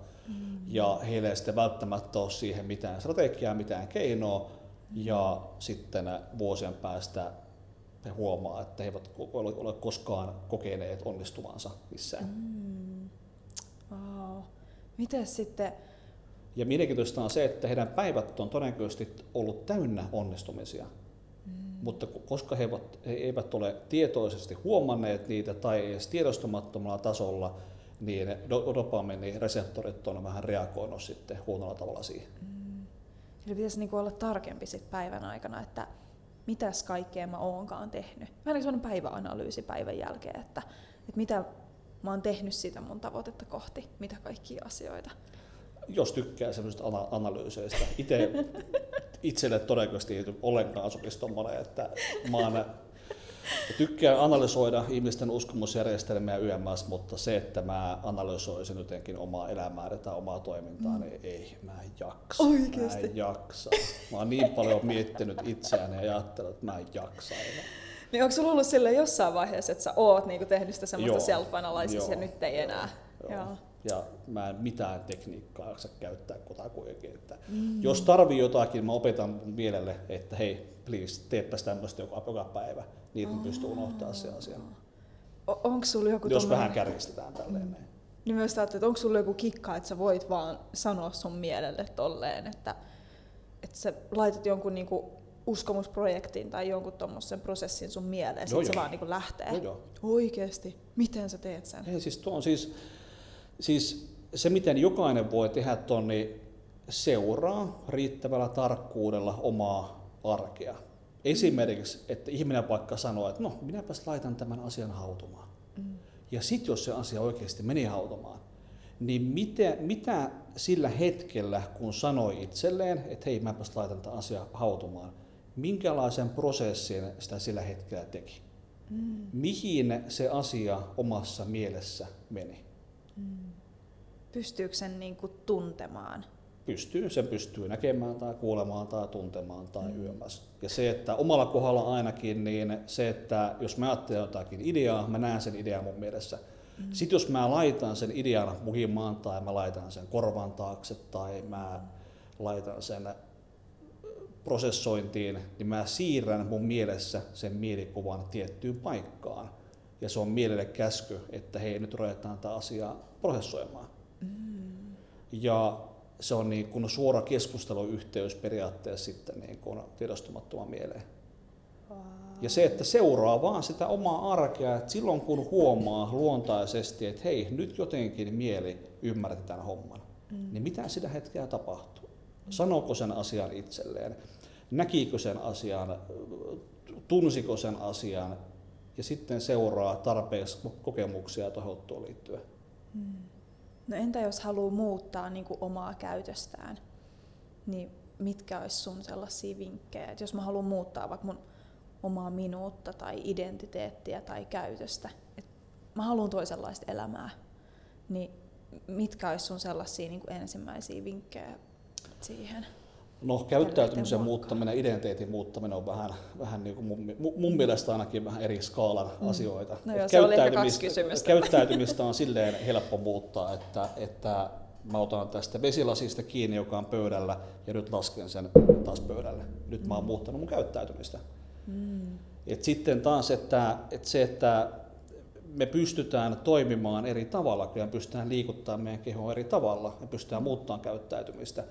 Ja heillä ei sitten välttämättä ole siihen mitään strategiaa, mitään keinoa. Ja sitten vuosien päästä he huomaa, että he eivät ole koskaan kokeneet onnistuvansa missään. Wow. Mites sitten? Ja mielenkiintoista on se, että heidän päivät on todennäköisesti ollut täynnä onnistumisia. Mutta koska he eivät ole tietoisesti huomanneet niitä tai edes tiedostamattomalla tasolla, niin dopamiinireseptorit on vähän reagoinut sitten huonolla tavalla siihen. Eli pitäisi niinku olla tarkempi sit päivän aikana, että mitäs kaikkea mä oonkaan tehnyt. Vähän niin semmoinen päiväanalyysi päivän jälkeen, että mitä mä oon tehnyt sitä mun tavoitetta kohti, mitä kaikkia asioita. Jos tykkää semmoisista analyyseistä. Itselle todennäköisesti ei ollenkaan sopisi tommoinen, että tykkään analysoida ihmisten uskomusjärjestelmiä YMS, mutta se, että mä analysoisin jotenkin omaa elämää tai omaa toimintaa, niin ei, mä en jaksa. Oikeasti? Mä en jaksa. Mä oon niin paljon miettinyt itseäni ja ajattelut, että mä en jaksa. Niin onko sulla ollut silleen jossain vaiheessa, että sä oot niinku tehnyt sitä semmoista self-analysis ja nyt ei enää? Joo. Ja mä en mitään tekniikkaa jaksa käyttää kotakuinkin. Jos tarvii jotakin, mä opetan mielelle, että hei, please, teepäs tämmöistä joka päivä. Niitä pystyy unohtamaan se asia. Onko sulla joku jos vähän kärjistetään tälleen näin. Niin myös ajattelin, että onko sulla joku kikka, että sä voit vaan sanoa sun mielelle tolleen, että sä laitat jonkun niinku uskomusprojektin tai jonkun tommosen prosessin sun mieleen, että se vaan niinku lähtee. Oikeesti? Miten sä teet sen? Ei, siis tuo on siis se, miten jokainen voi tehdä tuon, niin seuraa riittävällä tarkkuudella omaa arkea. Esimerkiksi, että ihminen vaikka sanoo, että no, minäpäs laitan tämän asian hautumaan. Ja sitten jos se asia oikeasti meni hautumaan, niin mitä sillä hetkellä, kun sanoi itselleen, että hei, minäpäs laitan tämän asian hautumaan, minkälaisen prosessin sitä sillä hetkellä teki? Mihin se asia omassa mielessä meni? Pystyykö sen niinku tuntemaan? Pystyy, sen pystyy näkemään tai kuulemaan tai tuntemaan tai yömässä. Ja se, että omalla kohdalla ainakin, niin se, että jos mä ajattelen jotakin ideaa, mä näen sen idean mun mielessä. Sitten jos mä laitan sen idean muhimaan tai mä laitan sen korvan taakse tai mä laitan sen prosessointiin, niin mä siirrän mun mielessä sen mielikuvan tiettyyn paikkaan. Ja se on mielelle käsky, että hei, nyt ruvetaan tätä asiaa prosessoimaan. Ja se on niin kuin suora keskusteluyhteys periaatteessa sitten niin kuin tiedostamattoman mieleen. Ja se, että seuraa vaan sitä omaa arkea, että silloin kun huomaa luontaisesti, että hei, nyt jotenkin mieli ymmärtää tämän homman, niin mitä sitä hetkeä tapahtuu? Sanooko sen asian itselleen? Näkikö sen asian? Tunsiko sen asian? Ja sitten seuraa tarpeeksi kokemuksia tohottuun liittyen. No entä jos haluaa muuttaa niin kuin omaa käytöstään, niin mitkä olisi sun sellaisia vinkkejä, että jos mä haluan muuttaa vaikka mun omaa minuutta tai identiteettiä tai käytöstä, että mä haluan toisenlaista elämää, niin mitkä olisi sun sellaisia niin kuin ensimmäisiä vinkkejä siihen? No, käyttäytymisen muuttaminen ja identiteetin muuttaminen on vähän niin kuin mun mielestä ainakin vähän eri skaalan asioita. No joo, se oli ehkä kaksi kysymystä. Käyttäytymistä on silleen helppo muuttaa, että mä otan tästä vesilasista kiinni, joka on pöydällä, ja nyt lasken sen taas pöydälle. Nyt mä oon muuttanut mun käyttäytymistä. Et sitten taas, että me pystytään toimimaan eri tavalla, kun me pystytään liikuttamaan meidän kehoa eri tavalla, me pystytään muuttamaan käyttäytymistä.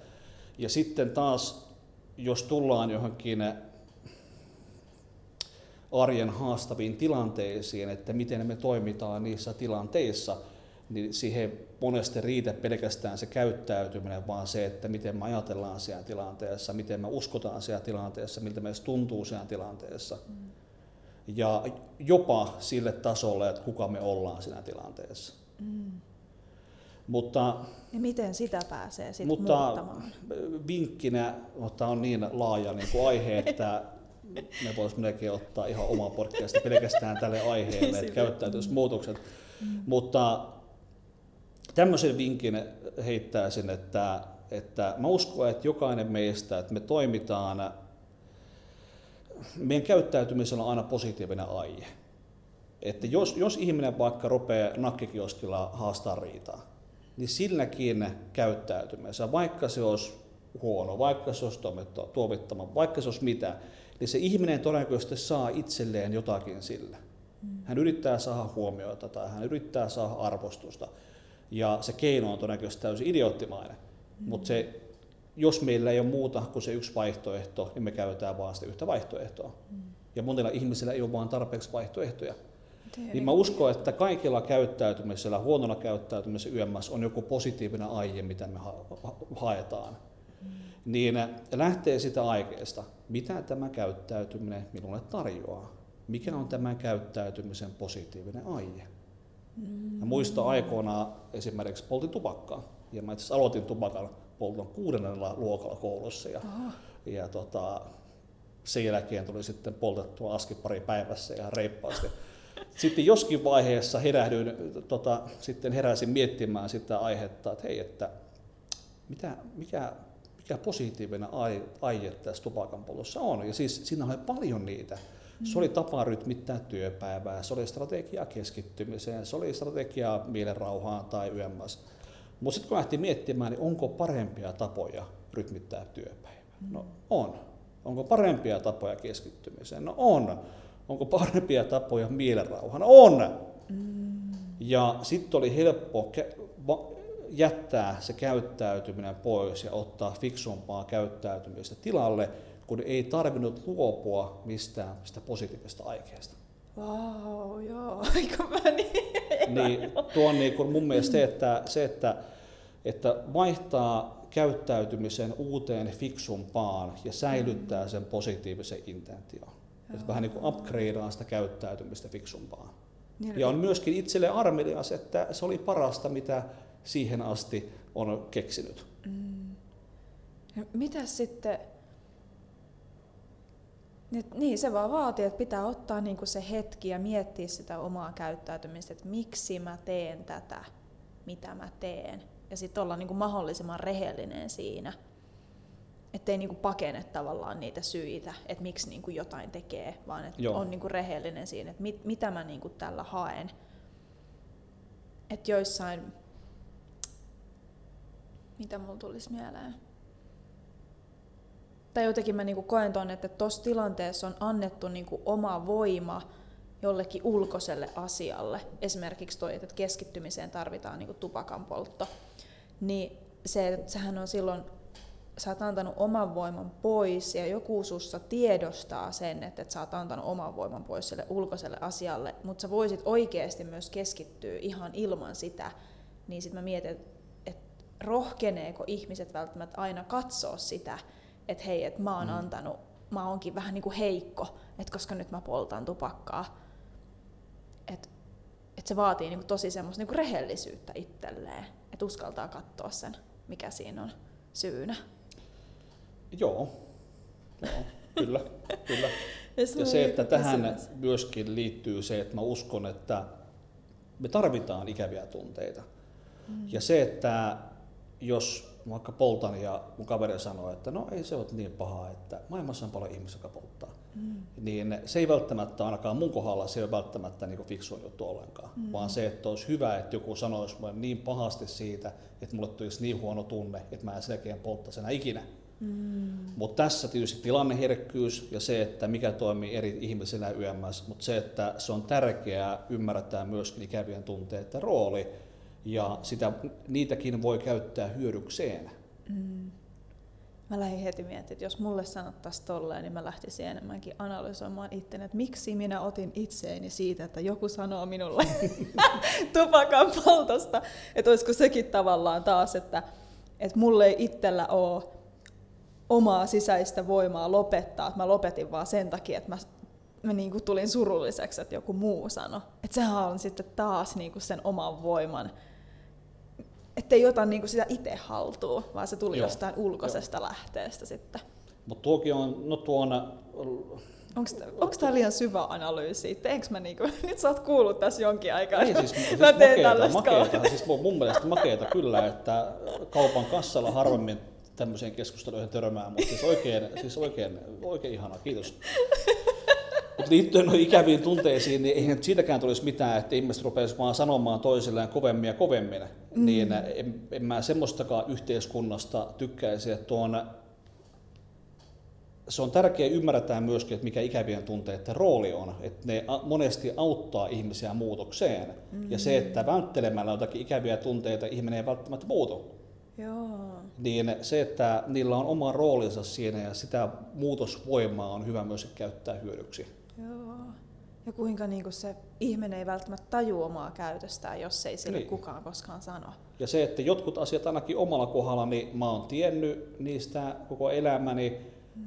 Ja sitten taas, jos tullaan johonkin arjen haastaviin tilanteisiin, että miten me toimitaan niissä tilanteissa, niin siihen monesti riitä pelkästään se käyttäytyminen, vaan se, että miten me ajatellaan siellä tilanteessa, miten me uskotaan siellä tilanteessa, miltä meistä tuntuu siellä tilanteessa. Ja jopa sille tasolle, että kuka me ollaan siinä tilanteessa. Mutta, ja miten sitä pääsee sitten muuttamaan? Vinkkinä, mutta on niin laaja niin kuin aihe, että me voisimme ottaa ihan omaa podcastia pelkästään tälle aiheelle, että käyttäytymismuutokset. Mutta tämmöisen vinkin heittäisin, että mä uskon, että jokainen meistä, että me toimitaan, meidän käyttäytymisellä on aina positiivinen aihe. Että jos ihminen vaikka rupeaa nakkikioskilla haastaa riitaa, niin silläkin käyttäytymisellä, vaikka se olisi huono, vaikka se olisi tuomittava, vaikka se olisi mitä, niin se ihminen todennäköisesti saa itselleen jotakin sillä. Hän yrittää saada huomiota tai hän yrittää saada arvostusta. Ja se keino on todennäköisesti täysin idioottimainen, mutta jos meillä ei ole muuta kuin se yksi vaihtoehto, niin me käytetään vaan sitä yhtä vaihtoehtoa. Ja monilla ihmisillä ei ole vaan tarpeeksi vaihtoehtoja. Niin mä uskon, että kaikilla käyttäytymisellä, huonolla käyttäytymisellä YMS on joku positiivinen aihe, mitä me haetaan. Niin lähtee sitä aikeesta, mitä tämä käyttäytyminen minulle tarjoaa. Mikä on tämän käyttäytymisen positiivinen aihe? Mä muistan aikoinaan esimerkiksi poltin tupakkaa. Ja mä itse aloitin tupakan polton 6. luokalla koulussa. Ja sen jälkeen tuli sitten poltettua aski pari päivässä ihan reippaasti. Sitten joskin vaiheessa heräsin miettimään sitä aihetta, että hei, että mikä positiivinen aihe tässä tupakan poltossa on. Ja siis siinä on paljon niitä. Se oli tapa rytmittää työpäivää, se oli strategiaa keskittymiseen, se oli strategiaa mielenrauhaan tai yömmäs. Mutta sitten kun lähti miettimään, niin onko parempia tapoja rytmittää työpäivää? No on. Onko parempia tapoja keskittymiseen? No on. Onko parempia tapoja mielenrauhaan? On! Ja sitten oli helppo jättää se käyttäytyminen pois ja ottaa fiksumpaa käyttäytymistä tilalle, kun ei tarvinnut luopua mistään sitä positiivisesta aikeesta. Vau, joo, aika niin. Tuo on niin mun mielestä se, että vaihtaa käyttäytymisen uuteen fiksumpaan ja säilyttää sen positiivisen intention. Että vähän niin kuin upgradeaa sitä käyttäytymistä fiksumpaan. Ja on myöskin itselle armelias, että se oli parasta, mitä siihen asti on keksinyt. Mitäs sitten? Niin, se vaan vaatii, että pitää ottaa niinku se hetki ja miettiä sitä omaa käyttäytymistä, että miksi mä teen tätä, mitä mä teen. Ja sitten olla niinku mahdollisimman rehellinen siinä, ettei niinku pakene tavallaan niitä syitä, että miksi niinku jotain tekee, vaan että on niinku rehellinen siinä, että mitä mä niinku tällä haen. Että joissain, mitä mulla tulisi mieleen? Tai jotenkin mä niinku koen tuon, että tuossa tilanteessa on annettu niinku oma voima jollekin ulkoiselle asialle. Esimerkiksi toi, että keskittymiseen tarvitaan niinku tupakan poltto. Niin se, että sähän on silloin, sä oot antanut oman voiman pois ja joku sussa tiedostaa sen, että sä oot antanut oman voiman pois sille ulkoiselle asialle. Mutta sä voisit oikeasti myös keskittyä ihan ilman sitä. Niin sit mä mietin, että rohkeneeko ihmiset välttämättä aina katsoa sitä, että hei, että mä oon antanut, mä oonkin vähän niinku heikko, että koska nyt mä poltan tupakkaa. Että se vaatii niinku tosi semmoista niinku rehellisyyttä itselleen, että uskaltaa katsoa sen, mikä siinä on syynä. Joo, kyllä. Ja se, että tähän myöskin liittyy se, että mä uskon, että me tarvitaan ikäviä tunteita. Ja se, että jos vaikka poltan ja mun kaveri sanoo, että no ei se ole niin pahaa, että maailmassa on paljon ihmisiä, jotka polttaa. Niin se ei välttämättä, ainakaan mun kohdalla, se ei ole välttämättä niin fiksua juttu ollenkaan. Vaan se, että olisi hyvä, että joku sanoisi mulle niin pahasti siitä, että mulle tulisi niin huono tunne, että mä en selkeän polttaisi enää ikinä. Mutta tässä tietysti tilanneherkkyys ja se, että mikä toimii eri ihmisillä yömmässä, mutta se, että se on tärkeää ymmärtää myöskin ikävien tunteiden rooli. Ja niitäkin voi käyttää hyödykseen. mä lähdin heti miettimään, että jos mulle sanottaisiin tolleen, niin mä lähtisin enemmänkin analysoimaan itteni, että miksi minä otin itseeni siitä, että joku sanoo minulle tupakan poltosta. Että olisiko sekin tavallaan taas, että mulle ei itsellä ole omaa sisäistä voimaa lopettaa. Että mä lopetin vaan sen takia, että mä niinku tulin surulliseksi, että joku muu sanoi. Että sehän on sitten taas niinku sen oman voiman. Että ei ota niinku sitä itse haltuun, vaan se tuli jostain ulkoisesta lähteestä sitten. Mutta tuokin on, no tuona... Onko tämä liian syvä analyysi? Enkö mä niinku, nyt sä oot kuullut tässä jonkin aikaa. Ei siis makeeta, siis mun mielestä makeeta kyllä, että kaupan kassalla harvemmin tämmöiseen keskusteluihin törmää, mutta siis oikein ihanaa, kiitos. Mutta liittyen noihin ikäviin tunteisiin, niin eihän siitäkään tulisi mitään, että ihmiset rupeaisivat vaan sanomaan toisilleen kovemmin ja kovemmin. Mm-hmm. Niin en mä semmoistakaan yhteiskunnasta tykkäisi, että se on tärkeää ymmärtää myöskin, että mikä ikävien tunteiden rooli on. Että ne monesti auttaa ihmisiä muutokseen. Mm-hmm. Ja se, että välttelemällä jotakin ikäviä tunteita ihminen ei välttämättä muutu. Joo. Niin se, että niillä on oma roolinsa siinä ja sitä muutosvoimaa on hyvä myös käyttää hyödyksi. Joo. Ja kuinka niin kun se ihminen ei välttämättä tajua omaa käytöstään, jos ei sille kukaan koskaan sano. Ja se, että jotkut asiat ainakin omalla kohdalla, niin mä oon tiennyt niistä koko elämäni,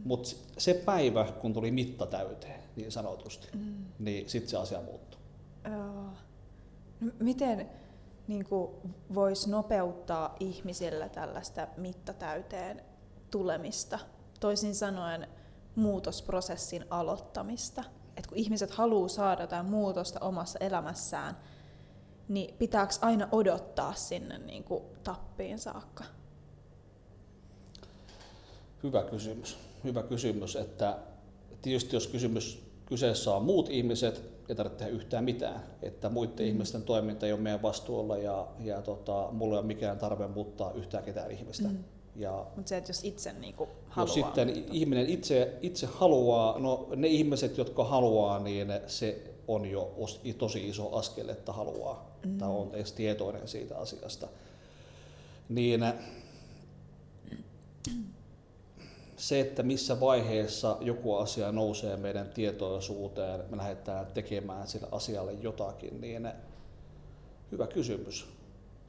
mutta se päivä, kun tuli mitta täyteen, niin sanotusti, niin sitten se asia muuttui. Joo. No, miten... Niin kuin voisi nopeuttaa ihmisillä tällaista mittatäyteen tulemista, toisin sanoen muutosprosessin aloittamista. Et kun ihmiset haluaa saada jotain muutosta omassa elämässään, niin pitääkö aina odottaa sinne niin kuin tappiin saakka? Hyvä kysymys, että tietysti jos kyseessä on muut ihmiset, ei tarvitse tehdä yhtään mitään, että muiden ihmisten toiminta ei ole meidän vastuulla ja mulla ei ole mikään tarve muuttaa yhtään ketään ihmistä. Mutta se, että jos itse niinku haluaa. Jos sitten ihminen itse haluaa, no ne ihmiset, jotka haluaa, niin se on jo tosi iso askel, että haluaa tai on edes tietoinen siitä asiasta. Niin se, että missä vaiheessa joku asia nousee meidän tietoisuuteen, me lähdetään tekemään sille asialle jotakin, niin hyvä kysymys.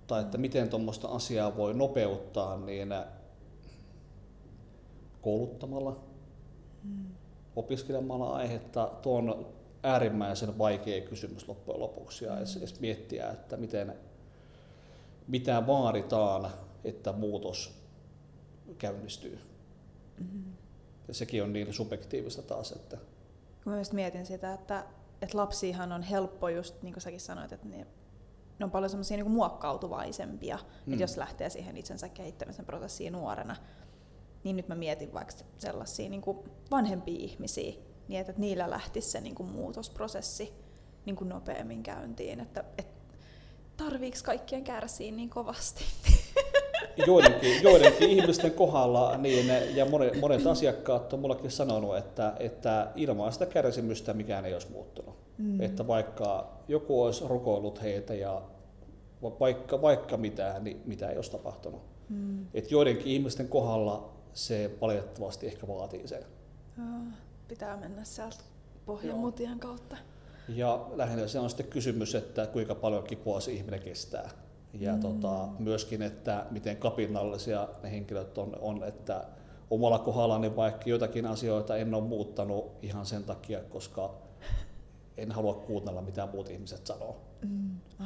Tai että miten tuommoista asiaa voi nopeuttaa, niin kouluttamalla, opiskelemalla aihetta, tuo on äärimmäisen vaikea kysymys loppujen lopuksi. Ja edes miettiä, että mitä vaaditaan, että muutos käynnistyy. Ja sekin on niin subjektiivista taas, että... Kun mä just mietin sitä, että lapsiahan on helppo just, niin kuin säkin sanoit, että ne on paljon semmoisia niin muokkautuvaisempia, että jos lähtee siihen itsensä kehittämisen prosessiin nuorena, niin nyt mä mietin vaikka sellaisia niin kuin vanhempia ihmisiä, niin että niillä lähtisi se niin kuin muutosprosessi niin kuin nopeammin käyntiin, että tarviiks kaikkien kärsiä niin kovasti? Joidenkin ihmisten kohdalla niin, ja monet asiakkaat on mullekin sanonut, että ilman sitä kärsimystä mikään ei olisi muuttunut. Että vaikka joku olisi rukoillut heitä ja vaikka mitään, niin mitään ei olisi tapahtunut. Että joidenkin ihmisten kohdalla se valitettavasti ehkä vaatii sen. Pitää mennä sieltä pohjamutian kautta. Ja lähinnä se on sitten kysymys, että kuinka paljon kipua se ihminen kestää. Ja myöskin, että miten kapinallisia ne henkilöt on, että omalla kohdallani vaikka jotakin asioita en ole muuttanut ihan sen takia, koska en halua kuunnella mitä muut ihmiset sanoo.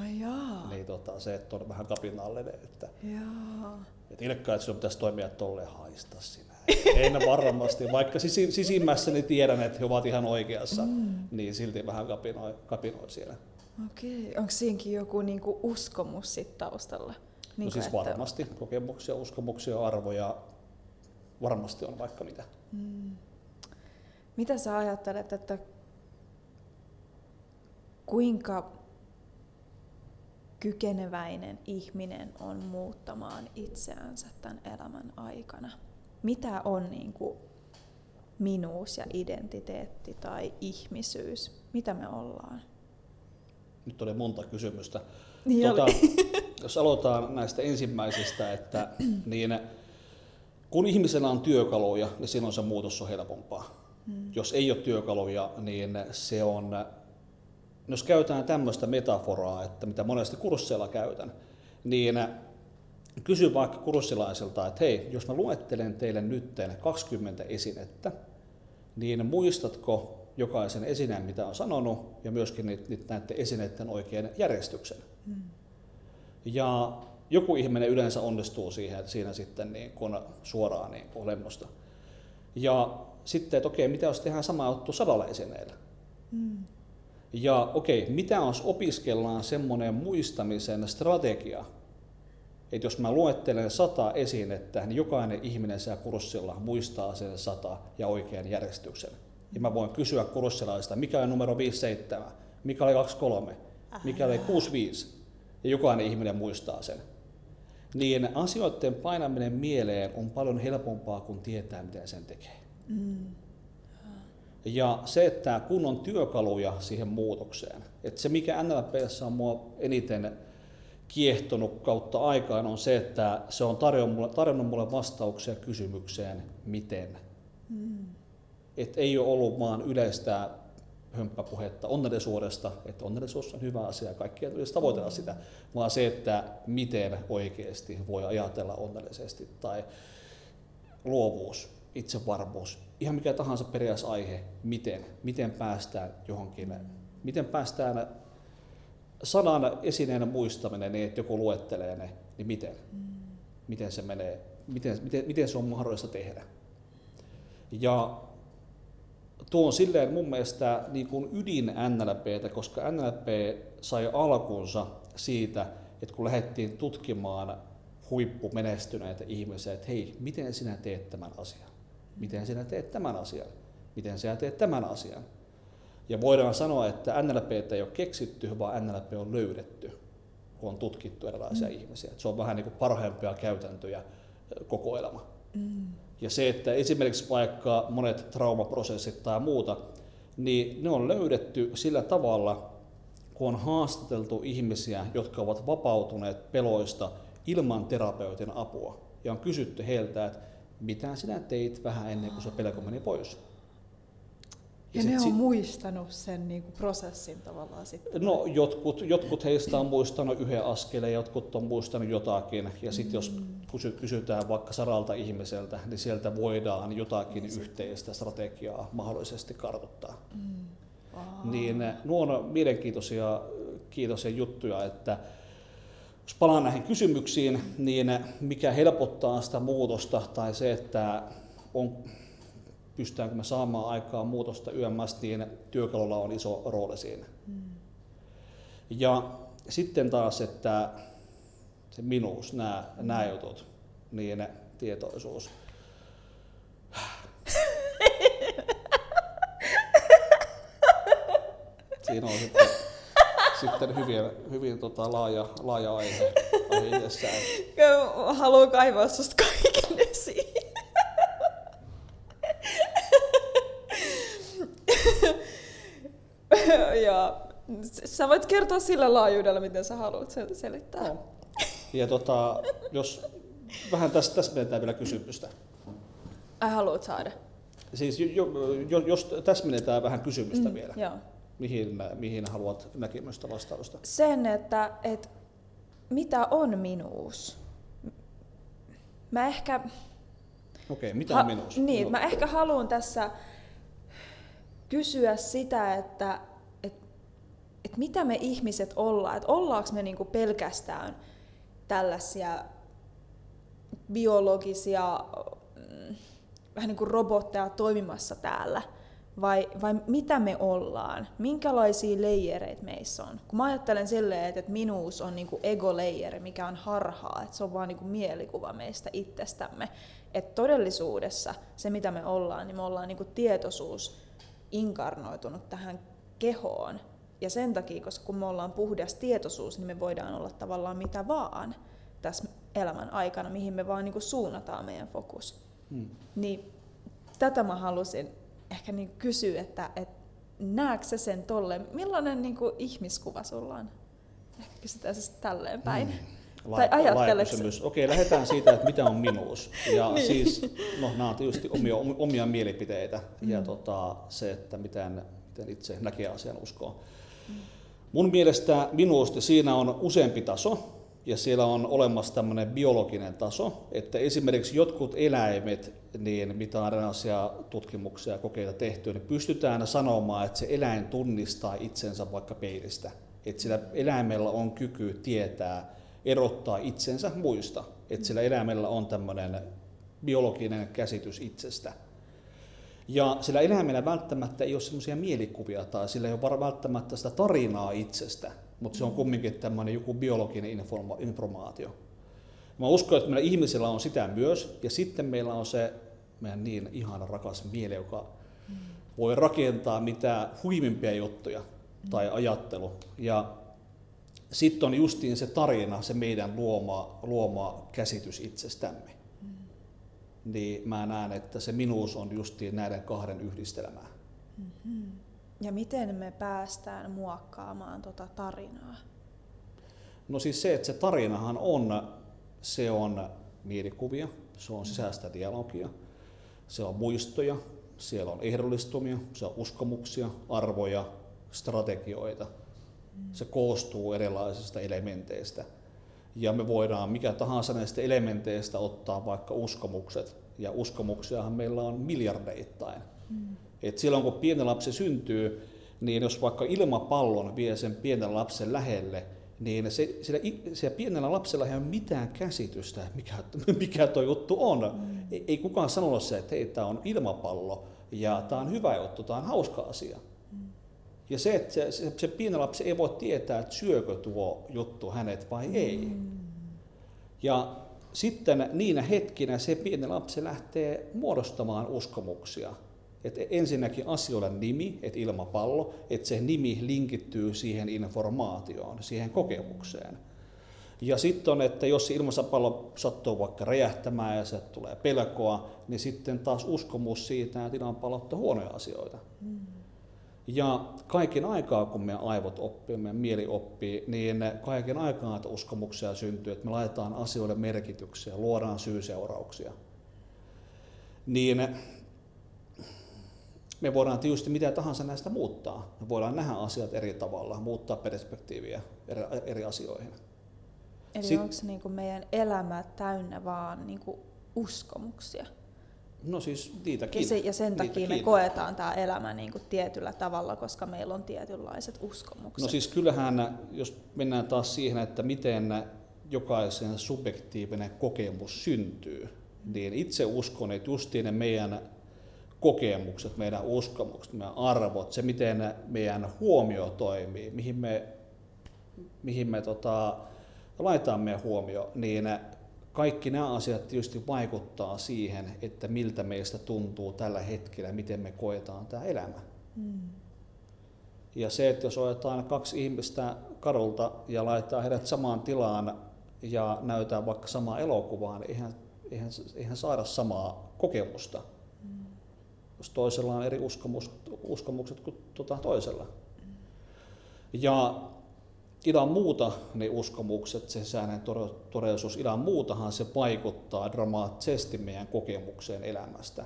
Ai jaa. Niin se, että on vähän kapinallinen, että Ilkka, että sinun pitäisi toimia tolleen, haista sinä. En varmasti, vaikka sisimmässäni tiedän, että he ovat ihan oikeassa, niin silti vähän kapinoi siellä. Okei, onko siinkin joku niinku uskomus sit taustalla? Niinku no siis varmasti, että... kokemuksia, uskomuksia, arvoja, varmasti on vaikka mitä. Mitä sä ajattelet, että kuinka kykeneväinen ihminen on muuttamaan itseänsä tämän elämän aikana? Mitä on niinku minuus ja identiteetti tai ihmisyys? Mitä me ollaan? Nyt oli monta kysymystä. Niin jos aloitetaan näistä ensimmäisistä, että niin Kun ihmisellä on työkaluja, niin silloin se muutos on helpompaa. Mm. Jos ei ole työkaluja, niin se on... Jos käytetään tämmöistä metaforaa, että mitä monesti kursseilla käytän, niin kysyn vaikka kurssilaisilta, että hei, jos mä luettelen teille nyt 20 esinettä, niin muistatko jokaisen esineen, mitä on sanonut, ja myöskin näiden esineiden oikean järjestyksen. Mm. Ja joku ihminen yleensä onnistuu siinä sitten niin kuin suoraan niin kuin lennosta. Ja sitten, että okei, mitä jos tehdään sama juttu 100 esineellä? Mm. Ja okei, mitä jos opiskellaan semmoinen muistamisen strategia, että jos mä luettelen 100 esinettä, niin jokainen ihminen siellä kurssilla muistaa sen 100 ja oikean järjestyksen. Ja mä voin kysyä kurssilaisista, mikä on numero 57, mikä oli 23, mikä oli 65, ja jokainen ihminen muistaa sen. Niin asioiden painaminen mieleen on paljon helpompaa, kun tietää, miten sen tekee. Mm. Ja se, että kun on työkaluja siihen muutokseen, että se mikä NLP:ssä on mua eniten kiehtonut kautta aikaan on se, että se on tarjonnut mulle vastauksia kysymykseen, miten. Mm. Että ei ole ollut vaan yleistä hömppäpuhetta onnellisuudesta, että onnellisuus on hyvä asia ja kaikki ei tulisi tavoitella sitä, vaan se, että miten oikeasti voi ajatella onnellisesti tai luovuus, itsevarmuus, ihan mikä tahansa periaisaihe, miten päästään johonkin, miten päästään sanan esineen muistaminen, niin että joku luettelee ne, niin miten se menee, miten se on mahdollista tehdä. Ja tuo on silleen mun mielestä niin kuin ydin NLPtä, koska NLP sai alkunsa siitä, että kun lähdettiin tutkimaan huippumenestyneitä ihmisiä, että hei, miten sinä teet tämän asian? Miten sinä teet tämän asian? Miten sinä teet tämän asian? Ja voidaan sanoa, että NLPtä ei ole keksitty, vaan NLP on löydetty, kun on tutkittu erilaisia ihmisiä. Se on vähän niin kuin parhaimpia käytäntöjä koko elämä. Mm. Ja se, että esimerkiksi vaikka monet traumaprosessit tai muuta, niin ne on löydetty sillä tavalla, kun on haastateltu ihmisiä, jotka ovat vapautuneet peloista ilman terapeutin apua. Ja on kysytty heiltä, että mitä sinä teit vähän ennen kuin se pelko meni pois. Ja ne on muistanut sen niin kuin prosessin tavallaan sitten? No jotkut heistä on muistanut yhden askeleen, jotkut on muistanut jotakin. Ja sitten jos kysytään vaikka 100 ihmiseltä, niin sieltä voidaan jotakin yhteistä strategiaa mahdollisesti kartoittaa. Niin nuo on mielenkiintoisia juttuja, että jos palaan näihin kysymyksiin, niin mikä helpottaa sitä muutosta tai se, että on... Pystytäänkö me saamaan aikaa muutosta yömmästä, niin työkalulla on iso rooli siinä. Mm. Ja sitten taas, että se minuus, nämä jutut, niin tietoisuus. Siinä on sitten hyvin laaja aihe itsessään. Haluan kaivaa susta kaiken esiin. Ja sä voit kertoa sillä laajuudella, miten sä haluat sen selittää. No. Ja jos vähän tässä menetään vielä kysymystä. Ai haluat saada? Siis jos tässä menetään vähän kysymystä vielä, joo. Mihin haluat näkemystä vastausta? Sen, että mitä on minuus? Mä ehkä... Okei, mitä on minuus? Niin, mä ehkä haluan tässä... kysyä sitä, että mitä me ihmiset ollaan, että ollaanko me niinku pelkästään tällaisia biologisia vähän niinku robotteja toimimassa täällä, vai mitä me ollaan, minkälaisia leijereitä meissä on. Kun mä ajattelen silleen, että minuus on niinku ego-leijeri, mikä on harhaa, että se on vaan niinku mielikuva meistä itsestämme, että todellisuudessa se mitä me ollaan, niin me ollaan niinku tietoisuus, inkarnoitunut tähän kehoon. Ja sen takia, koska kun me ollaan puhdas tietoisuus, niin me voidaan olla tavallaan mitä vaan tässä elämän aikana, mihin me vaan niin kuin suunnataan meidän fokus. Hmm. Niin tätä mä halusin ehkä niin kuin kysyä, että näetkö sä sen tolleen? Millainen niin kuin ihmiskuva sulla on? Ehkä kysytään se tälleen päin. laitkysymys. Okei, lähdetään siitä, että mitä on minuus. Ja niin. Siis, no nämä on tietysti omia mielipiteitä ja se, että miten itse näkee asian uskoa. Mun mielestä minuus, siinä on useampi taso ja siellä on olemassa tämmöinen biologinen taso, että esimerkiksi jotkut eläimet, niin mitä on erilaisia tutkimuksia ja kokeita tehty, niin pystytään sanomaan, että se eläin tunnistaa itsensä vaikka peilistä. Että sillä eläimellä on kyky tietää, erottaa itsensä muista. Että sillä eläimellä on tämmöinen biologinen käsitys itsestä. Ja sillä eläimellä välttämättä ei ole semmoisia mielikuvia tai sillä ei ole välttämättä sitä tarinaa itsestä, mutta se on kumminkin tämmöinen joku biologinen informaatio. Mä uskon, että meillä ihmisillä on sitä myös, ja sitten meillä on se meidän niin ihana rakas mieli, joka voi rakentaa mitä huimimpia juttuja tai ajattelu. Ja sitten on justiin se tarina, se meidän luoma käsitys itsestämme. Niin mä näen, että se minuus on justiin näiden kahden yhdistelmää. Mm-hmm. Ja miten me päästään muokkaamaan tota tarinaa? No siis se, että se tarinahan on mielikuvia, se on sisäistä dialogia, se on muistoja, siellä on ehdollistumia, se on uskomuksia, arvoja, strategioita. Se koostuu erilaisista elementeistä. Ja me voidaan mikä tahansa näistä elementeistä ottaa vaikka uskomukset. Ja uskomuksiahan meillä on miljardeittain. Et silloin kun pieni lapsi syntyy, niin jos vaikka ilmapallon vie sen pienen lapsen lähelle, niin se pienellä lapsella ei ole mitään käsitystä, mikä tuo juttu on. Ei kukaan sanonut se, että hei, tämä on ilmapallo ja tämä on hyvä juttu, tämä on hauska asia. Ja se, että se pieni lapsi ei voi tietää, että syökö tuo juttu hänet vai ei. Ja sitten niinä hetkinä se pieni lapsi lähtee muodostamaan uskomuksia. Et ensinnäkin asioilla nimi, et ilmapallo, että se nimi linkittyy siihen informaatioon, siihen kokemukseen. Ja sitten on, että jos se ilmapallo sattuu vaikka räjähtämään ja se tulee pelkoa, niin sitten taas uskomus siitä, että ilmapallot on huonoja asioita. Ja kaiken aikaa, kun meidän aivot oppii, meidän mieli oppii, niin kaiken aikaa näitä uskomuksia syntyy, että me laitetaan asioille merkityksiä, luodaan syy-seurauksia. Niin me voidaan tietysti mitä tahansa näistä muuttaa. Me voidaan nähdä asiat eri tavalla, muuttaa perspektiiviä eri asioihin. Eli onko se niin kuin meidän elämä täynnä vaan niin kuin uskomuksia? No siis niitäkin. Ja sen takia niitäkin. Me koetaan tämä elämä niin kuin tietyllä tavalla, koska meillä on tietynlaiset uskomukset. No siis kyllähän, jos mennään taas siihen, että miten jokaisen subjektiivinen kokemus syntyy, niin itse uskon, että justiin ne meidän kokemukset, meidän uskomukset, meidän arvot, se miten meidän huomio toimii, mihin me laitetaan meidän huomio, niin kaikki nämä asiat tietysti vaikuttaa siihen, että miltä meistä tuntuu tällä hetkellä, miten me koetaan tämä elämä. Ja se, että jos otetaan kaksi ihmistä kadulta ja laitetaan heidät samaan tilaan ja näytetään vaikka samaa elokuvaa, niin eihän saada samaa kokemusta. Jos toisella on eri uskomukset kuin toisella. Ja ilman muuta ne uskomukset, se sisäinen todellisuus, ilman muutahan se vaikuttaa dramaattisesti meidän kokemukseen elämästä.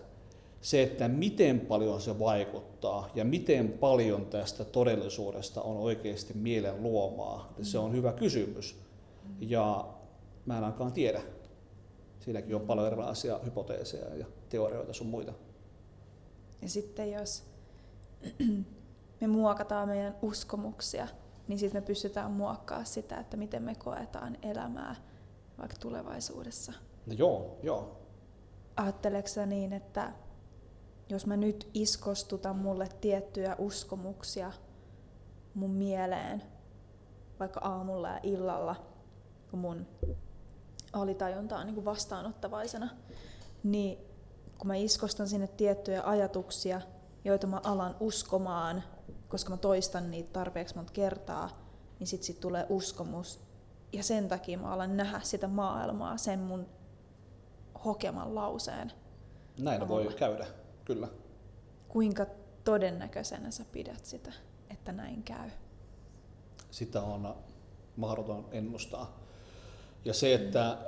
Se, että miten paljon se vaikuttaa ja miten paljon tästä todellisuudesta on oikeasti mielen luomaa, se on hyvä kysymys. Ja mä en ainakaan tiedä. Siinäkin on paljon erilaisia hypoteeseja ja teorioita sun muita. Ja sitten jos me muokataan meidän uskomuksia, niin sitten me pystytään muokkaamaan sitä, että miten me koetaan elämää vaikka tulevaisuudessa. No joo. Ajatteleeko sä niin, että jos mä nyt iskostutan mulle tiettyjä uskomuksia mun mieleen, vaikka aamulla ja illalla, kun mun alitajunta on niin kuin vastaanottavaisena, niin kun mä iskostan sinne tiettyjä ajatuksia, joita mä alan uskomaan, koska mä toistan niitä tarpeeksi monta kertaa, niin sit tulee uskomus. Ja sen takia mä alan nähdä sitä maailmaa sen mun hokeman lauseen. Näin voi käydä, kyllä. Kuinka todennäköisenä sä pidät sitä, että näin käy? Sitä on mahdoton ennustaa. Ja se, että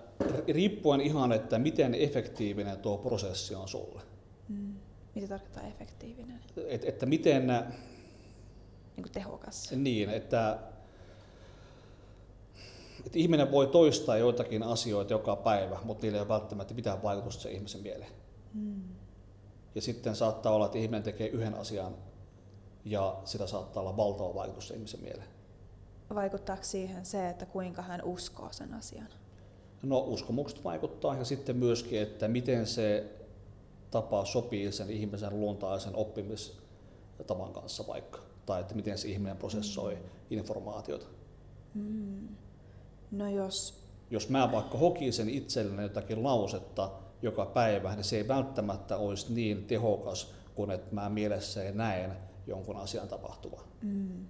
riippuen ihan, että miten efektiivinen tuo prosessi on sulle. Mm. Mitä tarkoittaa efektiivinen? Että miten... Niin kuin tehokas. Niin, että ihminen voi toistaa joitakin asioita joka päivä, mutta niillä ei ole välttämättä mitään vaikutusta sen ihmisen mieleen. Mm. Ja sitten saattaa olla, että ihminen tekee yhden asian ja sitä saattaa olla valtava vaikutus sen ihmisen mieleen. Vaikuttaako siihen se, että kuinka hän uskoo sen asian? No uskomukset vaikuttaa ja sitten myöskin, että miten se tapa sopii sen ihmisen luontaisen oppimistavan kanssa vaikka. Tai että miten se ihminen prosessoi informaatiota. Mm. No jos mä vaikka hokisin itselleni jotakin lausetta joka päivä, niin se ei välttämättä olisi niin tehokas kuin että mä mielessäni näen jonkun asian tapahtuvan. Mm.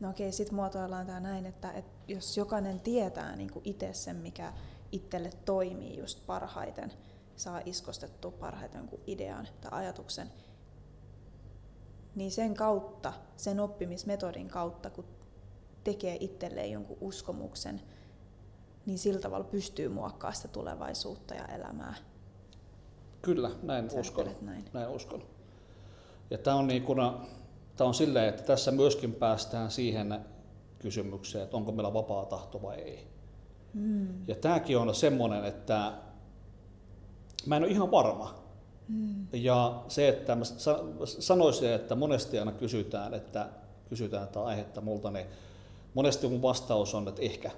No okei, sitten muotoillaan tämä näin, että jos jokainen tietää niin kuin itse sen, mikä itselle toimii just parhaiten, saa iskostettua parhaiten kuin idean tai ajatuksen, niin sen kautta, sen oppimismetodin kautta, kun tekee itselleen jonkun uskomuksen, niin sillä tavalla pystyy muokkaamaan sitä tulevaisuutta ja elämää. Kyllä, näin uskon. Ja tämä on niin kuin... Tämä on silleen, että tässä myöskin päästään siihen kysymykseen, että onko meillä vapaa tahto vai ei. Mm. Ja tämäkin on semmoinen, että mä en ole ihan varma. Mm. Ja se, että mä sanoisin, että monesti aina kysytään tätä aihetta multa, niin monesti mun vastaus on, että ehkä.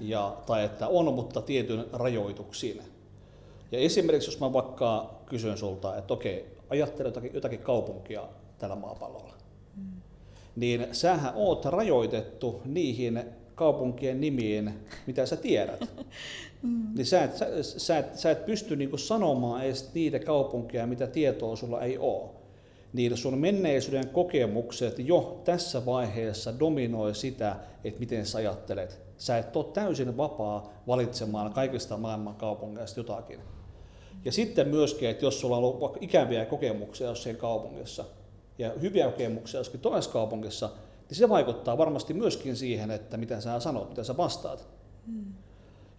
Ja, tai että on, mutta tietyn rajoituksiin. Ja esimerkiksi jos mä vaikka kysyn sulta, että okei, ajattele jotakin kaupunkia tällä maapallolla, niin sähän oot rajoitettu niihin kaupunkien nimiin, mitä sä tiedät. Niin sä et pysty niinku sanomaan edes niitä kaupunkeja, mitä tietoa sulla ei ole. Niin sun menneisyyden kokemukset jo tässä vaiheessa dominoi sitä, että miten sä ajattelet. Sä et ole täysin vapaa valitsemaan kaikista maailman kaupungeista jotakin. Ja sitten myöskin, että jos sulla on ollut ikäviä kokemuksia jossain kaupungissa, ja hyviä kokemuksia jossakin toisessa kaupungissa, niin se vaikuttaa varmasti myöskin siihen, että mitä sä sanot, mitä sä vastaat. Mm.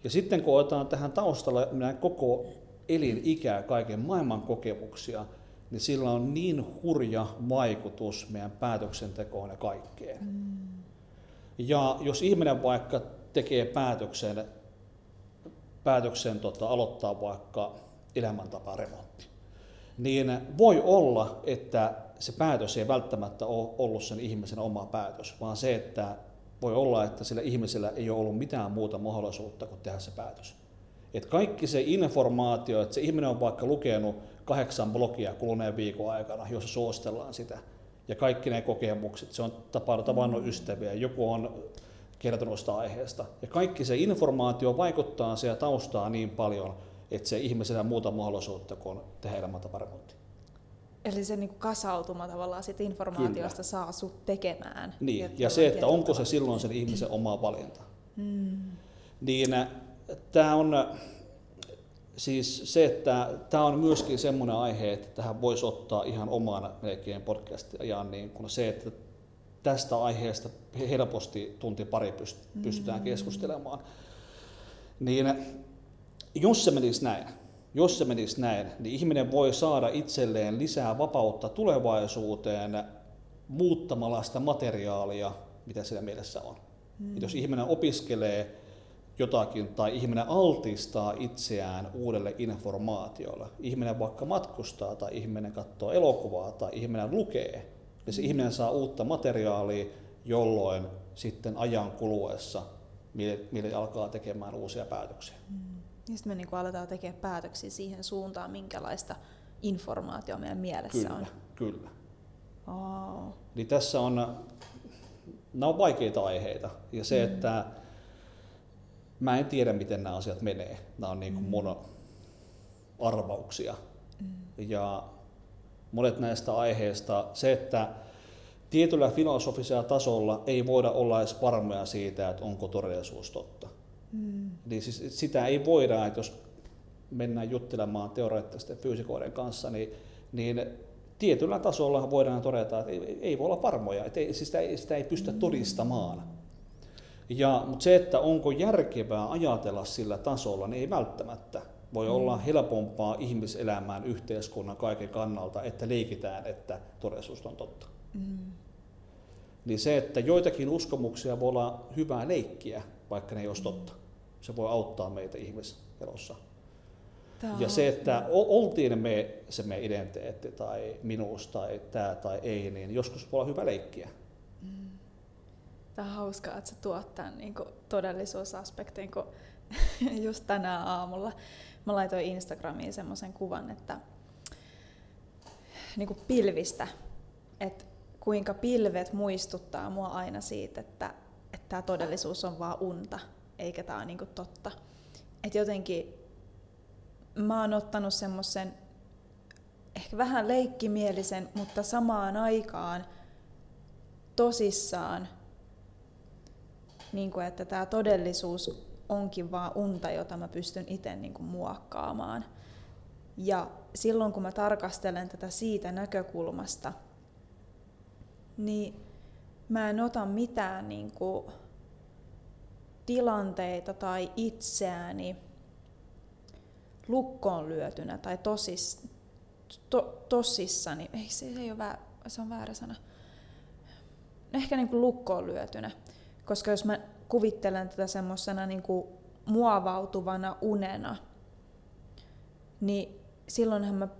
Ja sitten kun otetaan tähän taustalla koko elinikää, kaiken maailman kokemuksia, niin sillä on niin hurja vaikutus meidän päätöksentekoon ja kaikkeen. Mm. Ja jos ihminen vaikka tekee päätöksen aloittaa vaikka elämäntaparemontti, niin voi olla, että se päätös ei välttämättä ole ollut sen ihmisen oma päätös, vaan se, että voi olla, että sillä ihmisellä ei ole ollut mitään muuta mahdollisuutta kuin tehdä se päätös. Että kaikki se informaatio, että se ihminen on vaikka lukenut 8 blogia kuluneen viikon aikana, jossa suositellaan sitä, ja kaikki ne kokemukset, se on tavannut ystäviä, joku on kertonut sitä aiheesta, ja kaikki se informaatio vaikuttaa siihen taustaa niin paljon, että se ihmisellä on muuta mahdollisuutta kuin tehdä elämäntaparemontti. Eli se niin kuin kasautuma tavallaan siitä informaatiosta Kyllä. saa sut tekemään. Niin, ja se, että onko se silloin sen ihmisen omaa valinta. Mm. Niin tämä on siis se, että tämä on myöskin semmoinen aihe, että tähän voisi ottaa ihan oman melkein podcast-ajan, niin kun se, että tästä aiheesta helposti tunti pari pystytään keskustelemaan. Niin jos se menisi näin, niin ihminen voi saada itselleen lisää vapautta tulevaisuuteen muuttamalla sitä materiaalia, mitä sillä mielessä on. Mm. Jos ihminen opiskelee jotakin tai ihminen altistaa itseään uudelle informaatiolle, ihminen vaikka matkustaa tai ihminen katsoo elokuvaa tai ihminen lukee, niin se ihminen saa uutta materiaalia, jolloin sitten ajan kuluessa mieli alkaa tekemään uusia päätöksiä. Mm. Ja sitten me niinku aletaan tekemään päätöksiä siihen suuntaan, minkälaista informaatiota meidän mielessä on. Kyllä. Oh. Eli tässä on, nämä on vaikeita aiheita. Ja se, että mä en tiedä, miten nämä asiat menee. Nämä on niinku mun arvauksia. Mm. Ja monet näistä aiheista, se, että tietyllä filosofisella tasolla ei voida olla edes varmoja siitä, että onko todellisuus totta. Mm. Niin siis sitä ei voida, että jos mennään juttelemaan teoreettisten fyysikoiden kanssa, niin tietyllä tasolla voidaan todeta, että ei voi olla varmoja, että sitä ei pystytä todistamaan. Mutta se, että onko järkevää ajatella sillä tasolla, niin ei välttämättä. Voi olla helpompaa ihmiselämään yhteiskunnan kaiken kannalta, että leikitään, että todellisuus on totta. Niin se, että joitakin uskomuksia voi olla hyvää leikkiä, vaikka ne ei olisi totta. Se voi auttaa meitä ihmiselossa. Ja se, että oltiin me se meidän identiteetti tai minuus tai tämä tai ei, niin joskus voi olla hyvä leikkiä. Tämä on hauskaa, että sä tuot tämän niin todellisuusaspektin, kun just tänään aamulla mä laitoin Instagramiin semmoisen kuvan, että niin kuin pilvistä, että kuinka pilvet muistuttaa mua aina siitä, että tämä todellisuus on vaan unta, eikä tämä ole niin kuin totta. Että jotenkin mä oon ottanut semmoisen ehkä vähän leikkimielisen, mutta samaan aikaan tosissaan, niin kuin, että tämä todellisuus onkin vaan unta, jota mä pystyn itse niin kuin muokkaamaan. Ja silloin kun mä tarkastelen tätä siitä näkökulmasta, niin mä en ota mitään niin kuin tilanteita tai itseäni lukkoon lyötynä tai tosissani. Ei, se on väärä sana. Ehkä niin kuin lukkoon lyötynä. Koska jos mä kuvittelen tätä semmoisena niin kuin muovautuvana unena, niin silloinhan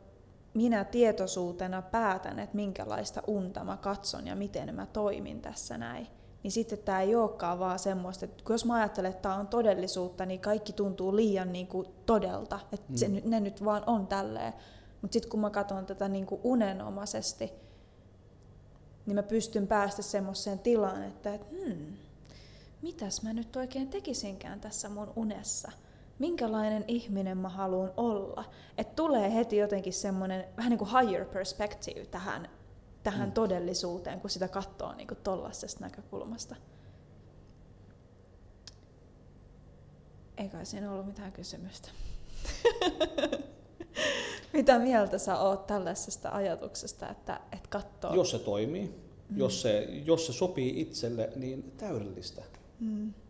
minä tietoisuutena päätän, että minkälaista unta mä katson ja miten mä toimin tässä näin. Niin sitten tää ei olekaan vaan semmoista, että jos mä ajattelen, että tää on todellisuutta, niin kaikki tuntuu liian niin kuin todelta. Että ne nyt vaan on tälleen. Mutta sitten kun mä katson tätä niin kuin unenomaisesti, niin mä pystyn päästä semmoiseen tilaan, että mitäs mä nyt oikein tekisinkään tässä mun unessa? Minkälainen ihminen mä haluan olla? Että tulee heti jotenkin semmoinen vähän niin kuin higher perspective tähän todellisuuteen, kun sitä katsoo niin kuin tollasesta näkökulmasta. Ei kai siinä ollut mitään kysymystä. Mitä mieltä sä oot tällaisesta ajatuksesta, että katsoo? Jos se toimii. Jos se sopii itselle, niin täydellistä.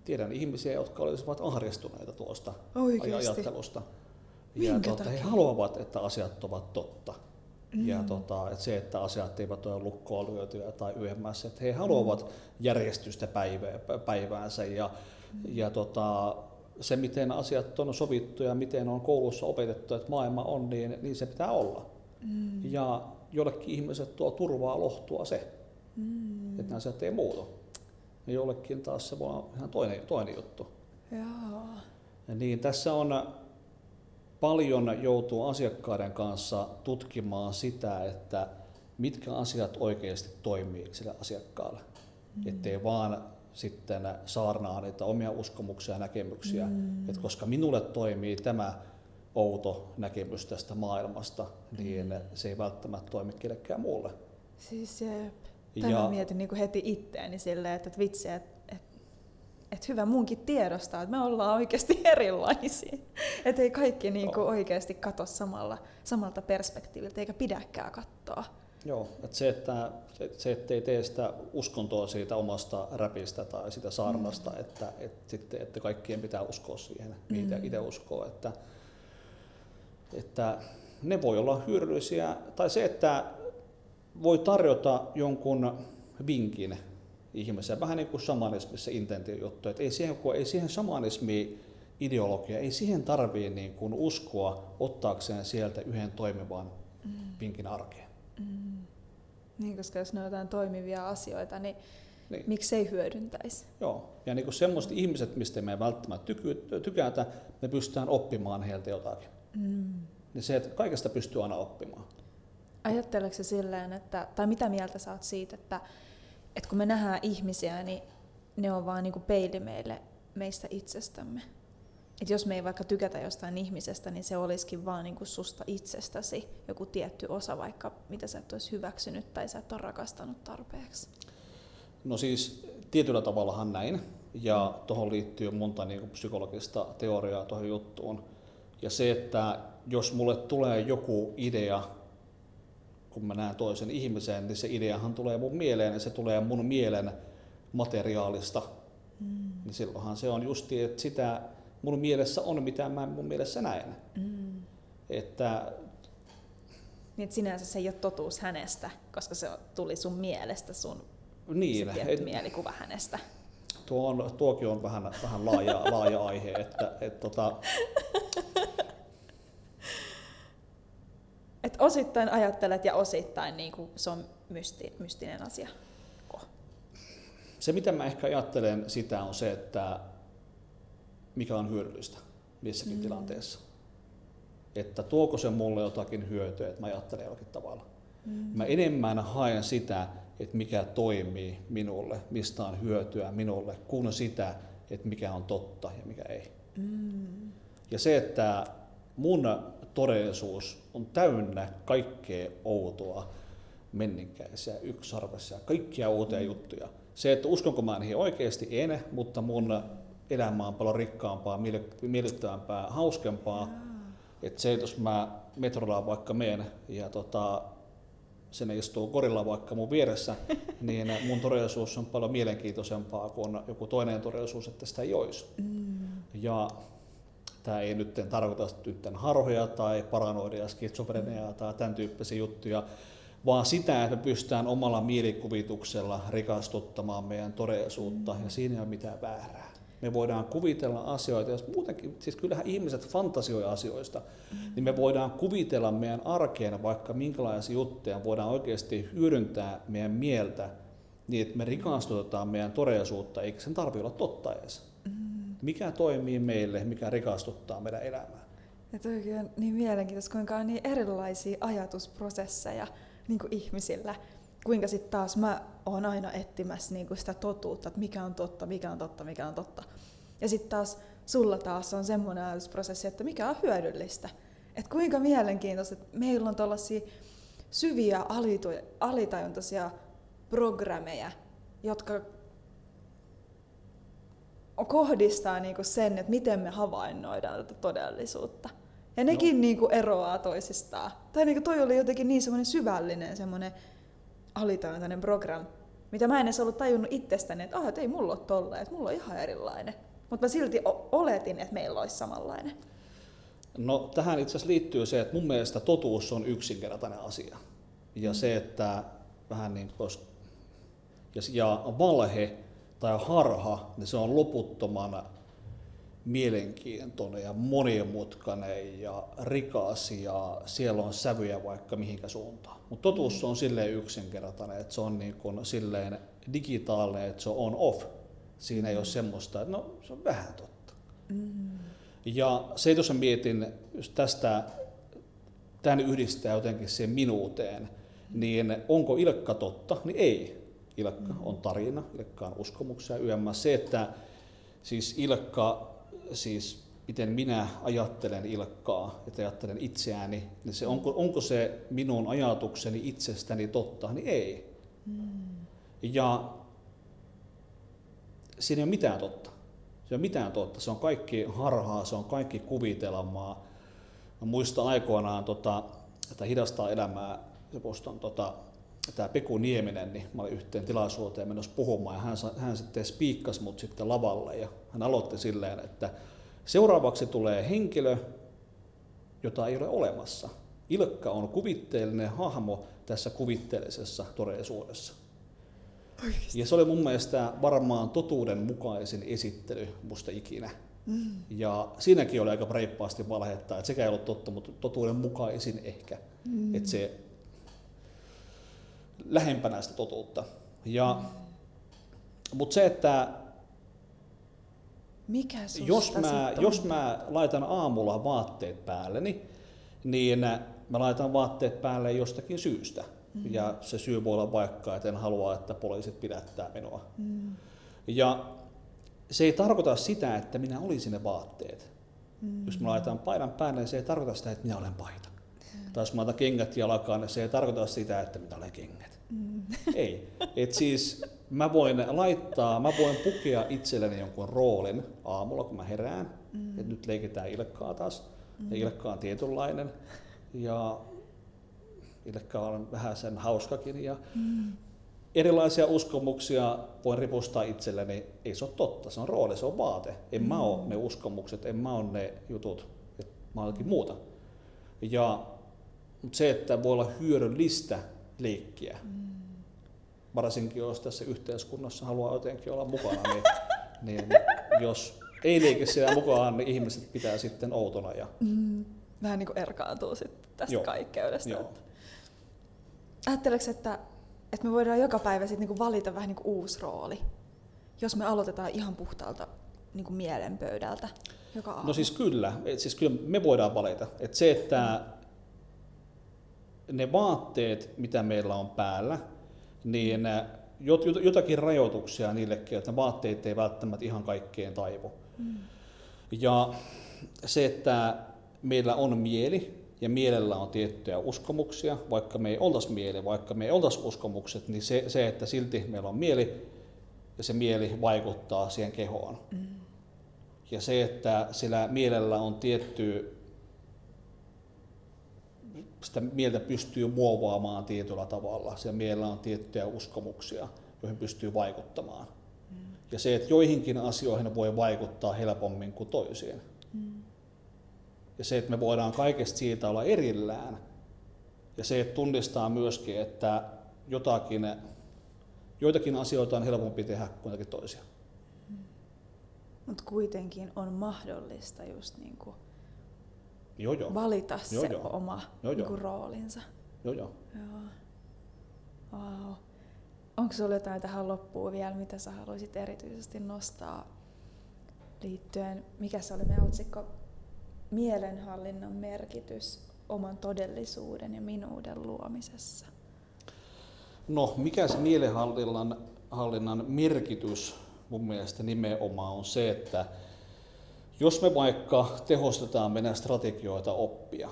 Tiedän ihmisiä, jotka olisivat ahdistuneita tuosta ajattelusta. Minkä takia? He haluavat, että asiat ovat totta. Ja että se, että asiat eivät ole lukkoa lyötyä tai yhemmässä, että he haluavat järjestystä päiväänsä. Ja se, miten asiat on sovittu ja miten on koulussa opetettu, että maailma on, niin se pitää olla. Ja jollekin ihmiset tuo turvaa, lohtua se, että nämä asiat ei muutu. Ja jollekin taas se voi olla ihan toinen juttu. Ja niin tässä on paljon joutuu asiakkaiden kanssa tutkimaan sitä, että mitkä asiat oikeasti toimii sille asiakkaalle. Ettei vaan sitten saarnaa niitä omia uskomuksia ja näkemyksiä, että koska minulle toimii tämä outo näkemys tästä maailmasta, niin se ei välttämättä toimi kellekään muulle. Siis mä mietin niin kuin heti itteeni silleen, että vitsi, että hyvä munkin tiedostaa, että me ollaan oikeasti erilaisia. Että ei kaikki niin kuin oikeasti katso samalta perspektiiviltä, eikä pidäkään katsoa. Joo, että se ettei tee sitä uskontoa siitä omasta räpistä tai sitä saarnasta, että kaikkien pitää uskoa siihen, mitä itse uskoo. Että ne voi olla hyödyllisiä, tai se, että voi tarjota jonkun vinkin ihmiseen, vähän niin kuin samanismissa intentiojuttu, että ei siihen samanismiin ideologia, ei siihen tarvii niin kuin uskoa ottaakseen sieltä yhden toimivan vinkin arkeen. Niin, koska jos ne on jotain toimivia asioita, niin miksei hyödyntäisi? Joo, ja niin kuin semmoiset ihmiset, mistä me ei välttämättä tykätä, me pystytään oppimaan heiltä jotakin. Niin se, että kaikesta pystyy aina oppimaan. Ajatteleeko se silleen, tai mitä mieltä sä oot siitä, että kun me nähdään ihmisiä, niin ne on vaan niinku peili meistä itsestämme? Et jos me ei vaikka tykätä jostain ihmisestä, niin se olisikin vaan niinku susta itsestäsi joku tietty osa, vaikka mitä sä et olisi hyväksynyt tai sä et ole rakastanut tarpeeksi. No siis tietyllä tavallahan näin, ja tuohon liittyy monta niinku psykologista teoriaa tuohon juttuun. Ja se, että jos mulle tulee joku idea, kun mä näen toisen ihmisen, niin se ideahan tulee mun mieleen ja se tulee mun mielen materiaalista niin silloinhan se on justi, että sitä mun mielessä on, mitä mä mun mielessä näen. Mm. Että niin sinänsä se ei ole totuus hänestä, koska se tuli sun mielestä, sun niin, tietty mielikuva hänestä. Tuokin on vähän laaja aihe, että osittain ajattelet ja osittain niin kuin se on mystinen asia. Se mitä mä ehkä ajattelen sitä on se, että mikä on hyödyllistä missäkin tilanteessa. Että tuoko se mulle jotakin hyötyä, että mä ajattelen jollakin tavalla. Mä enemmän haen sitä, että mikä toimii minulle, mistä on hyötyä minulle, kuin sitä, että mikä on totta ja mikä ei. Ja se, että mun todellisuus on täynnä kaikkea outoa, menninkäisiä, yksisarvisia, kaikkia outoja juttuja. Se, että uskonko mä niihin oikeasti, en, mutta mun elämä on paljon rikkaampaa, miellyttävämpää, hauskempaa. Että se, jos mä metrolla vaikka menen ja sen istuu gorilla vaikka mun vieressä, niin mun todellisuus on paljon mielenkiintoisempaa kuin joku toinen todellisuus, että sitä ei olisi. Ja tämä ei nyt tarkoita tyttän harhoja tai paranoidia, skitsofreniaa tai tämän tyyppisiä juttuja, vaan sitä, että me pystytään omalla mielikuvituksella rikastuttamaan meidän todellisuutta ja siinä ei ole mitään väärää. Me voidaan kuvitella asioita, jos muutenkin, siis kyllähän ihmiset fantasioi asioista, niin me voidaan kuvitella meidän arkeen vaikka minkälaisia juttuja, voidaan oikeasti hyödyntää meidän mieltä niin, että me rikastutetaan meidän todellisuutta, eikä sen tarvitse olla totta edes. Mikä toimii meille, mikä rikastuttaa meidän elämää? Ja toki on niin mielenkiintoista, kuinka on niin erilaisia ajatusprosesseja niin kuin ihmisillä. Kuinka sitten taas mä oon aina etsimässä niinku sitä totuutta, että mikä on totta, mikä on totta, mikä on totta. Ja sitten taas sulla taas on semmoinen ajatusprosessi, että mikä on hyödyllistä. Että kuinka mielenkiintoista, että meillä on tällaisia syviä alitajuntaisia programmeja, jotka kohdistaa niinku sen, että miten me havainnoidaan tätä todellisuutta. Ja nekin niinku eroaa toisistaan. Tai niinku toi oli jotenkin niin semmoinen syvällinen semmoinen alitajuntainen program, mitä mä en edes ollut tajunnut itsestäni, että oh, et ei mulla ole tollainen, että mulla on ihan erilainen. Mutta mä silti oletin, että meillä olisi samanlainen. No tähän itse asiassa liittyy se, että mun mielestä totuus on yksinkertainen asia. Ja se, että vähän niin kuin ja valhe tai harha, niin se on loputtoman mielenkiintoinen ja monimutkainen ja rikas ja siellä on sävyjä vaikka mihinkä suuntaan. Mutta totuus on silleen yksinkertainen, että se on niin kuin silleen digitaalinen, että se on on-off. Siinä ei ole semmoista, että no se on vähän totta. Ja se, jos mietin tästä, tämän yhdistää jotenkin siihen minuuteen, niin onko Ilkka totta? Niin ei. Ilkka on tarina, Ilkka on uskomuksia yms. Se, että siis Ilkka, siis miten minä ajattelen Ilkkaa, että ajattelen itseäni, niin se onko se minun ajatukseni itsestäni totta, niin ei. Ja siinä ei ole mitään totta. Se on mitään totta. Se on kaikki harhaa, se on kaikki kuvitelmaa. Mä muistan aikoinaan että hidastaa elämää, tämä Peku Nieminen, niin mä olin yhteen tilaisuuteen menossa puhumaan ja hän sitten spiikkasi mut sitten lavalle ja hän aloitti silleen, että seuraavaksi tulee henkilö, jota ei ole olemassa. Ilkka on kuvitteellinen hahmo tässä kuvitteellisessa todellisuudessa. Ja se oli mun mielestä varmaan totuudenmukaisin esittely musta ikinä. Ja siinäkin oli aika reippaasti valhetta, että sekä ei ollut totta, mutta totuudenmukaisin ehkä. Että se lähempänä sitä totuutta. Mutta se, että mikä jos mä laitan aamulla vaatteet päälleni, niin mä laitan vaatteet päälle jostakin syystä. Ja se syy voi olla vaikka, että en halua, että poliisit pidättää minua. Ja se ei tarkoita sitä, että minä olisin ne vaatteet. Jos mä laitan paidan päälle, niin se ei tarkoita sitä, että minä olen paita. Tai jos mä laitan kengät jalkaan, niin se ei tarkoita sitä, että minä olen kengät. Ei. Et siis mä voin pukea itselleni jonkun roolin aamulla, kun mä herään. Et nyt leikitään Ilkkaa taas. Ja Ilkka on tietynlainen. Ja Ilkka on vähän sen hauskakin. Ja erilaisia uskomuksia voin ripustaa itselleni, ei se ole totta, se on rooli, se on vaate. En mä oo ne uskomukset, en mä oo ne jutut, mä oon jokin muuta. Ja se, että voi olla hyödyllistä leikkiä, varsinkin jos tässä yhteiskunnassa haluaa jotenkin olla mukana, niin jos ei liike siellä mukaan, niin ihmiset pitää sitten outona. Ja... vähän niin kuin erkaantuu sitten tästä kaikkeudesta. Että... ajatteleeko, että me voidaan joka päivä sit niinku valita vähän niinku uusi rooli, jos me aloitetaan ihan puhtaalta niinku mielenpöydältä joka aamu? No siis kyllä, me voidaan valita. Et se, että ne vaatteet, mitä meillä on päällä, niin jotakin rajoituksia niillekin, että ne vaatteet ei välttämättä ihan kaikkeen taivu. Ja se, että meillä on mieli ja mielellä on tiettyjä uskomuksia, vaikka me ei oltaisi mieli, vaikka me ei oltaisi uskomukset, niin se, että silti meillä on mieli ja se mieli vaikuttaa siihen kehoon. Ja se, että sillä mielellä on sitä mieltä pystyy muovaamaan tietyllä tavalla, sillä mielellä on tiettyjä uskomuksia, joihin pystyy vaikuttamaan. Ja se, että joihinkin asioihin voi vaikuttaa helpommin kuin toisiin. Ja se, että me voidaan kaikesta siitä olla erillään. Ja se, että tunnistaa myöskin, että joitakin asioita on helpompi tehdä kuin jotakin toisia. Mutta kuitenkin on mahdollista just niinku valita se oma niinku roolinsa. Wow. Onko sulla jotain tähän loppuun vielä, mitä sä haluaisit erityisesti nostaa liittyen? Mikä se oli meidän otsikko? Mielenhallinnan merkitys oman todellisuuden ja minuuden luomisessa. No, mikä se mielenhallinnan merkitys mun mielestä nimenomaan on se, että jos me vaikka tehostetaan meidän strategioita oppia,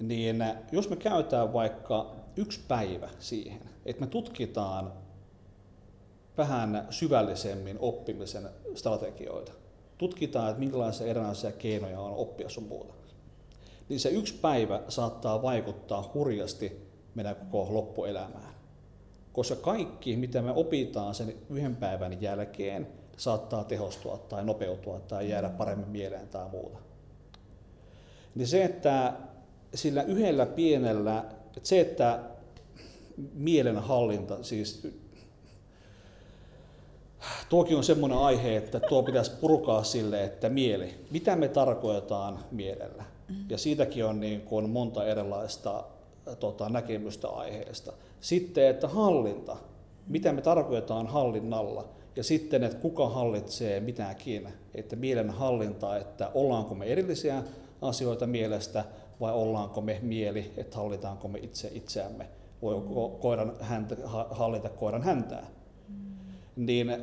niin jos me käytetään vaikka yksi päivä siihen, että me tutkitaan vähän syvällisemmin oppimisen strategioita, tutkitaan, että minkälaisia erilaisia keinoja on oppia sun muuta, niin se yksi päivä saattaa vaikuttaa hurjasti meidän koko loppuelämään. Koska kaikki, mitä me opitaan sen yhden päivän jälkeen, saattaa tehostua tai nopeutua tai jäädä paremmin mieleen tai muuta. Niin se, että sillä yhdellä pienellä, että se, että mielenhallinta, siis tuokin on semmoinen aihe, että tuo pitäisi purkaa sille, että mieli. Mitä me tarkoitetaan mielellä? Ja siitäkin on niin kuin monta erilaista näkemystä aiheesta. Sitten, että hallinta. Mitä me tarkoitetaan hallinnalla? Ja sitten, että kuka hallitsee mitäkin. Että mielen hallinta, että ollaanko me erillisiä asioita mielestä vai ollaanko me mieli, että hallitaanko me itse itseämme. Voiko koiran häntä hallita koiran häntää? Niin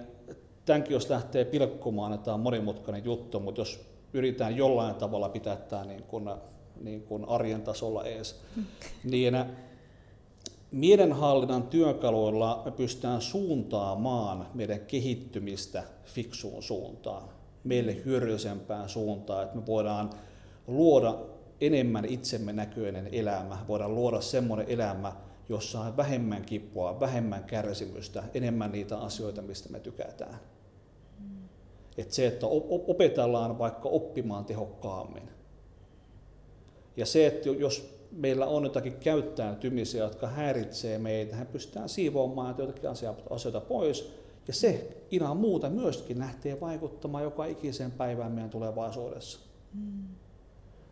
tämänkin jos lähtee pilkkomaan, että tämä on monimutkainen juttu, mutta jos yritetään jollain tavalla pitää tämä niin kuin arjen tasolla ees, niin mielenhallinnan työkaluilla me pystytään suuntaamaan meidän kehittymistä fiksuun suuntaan, meille hyödyllisempään suuntaan, että me voidaan luoda enemmän itsemme näköinen elämä, voidaan luoda semmoinen elämä, jossa on vähemmän kipua, vähemmän kärsimystä, enemmän niitä asioita, mistä me tykätään. Et se, että opetellaan vaikka oppimaan tehokkaammin. Ja se, että jos meillä on jotakin käyttäytymisiä, jotka häiritsee meitä, hän pystytään siivoamaan jotakin asioita pois. Ja se ilman muuta myöskin lähtee vaikuttamaan joka ikiseen päivään meidän tulevaisuudessa.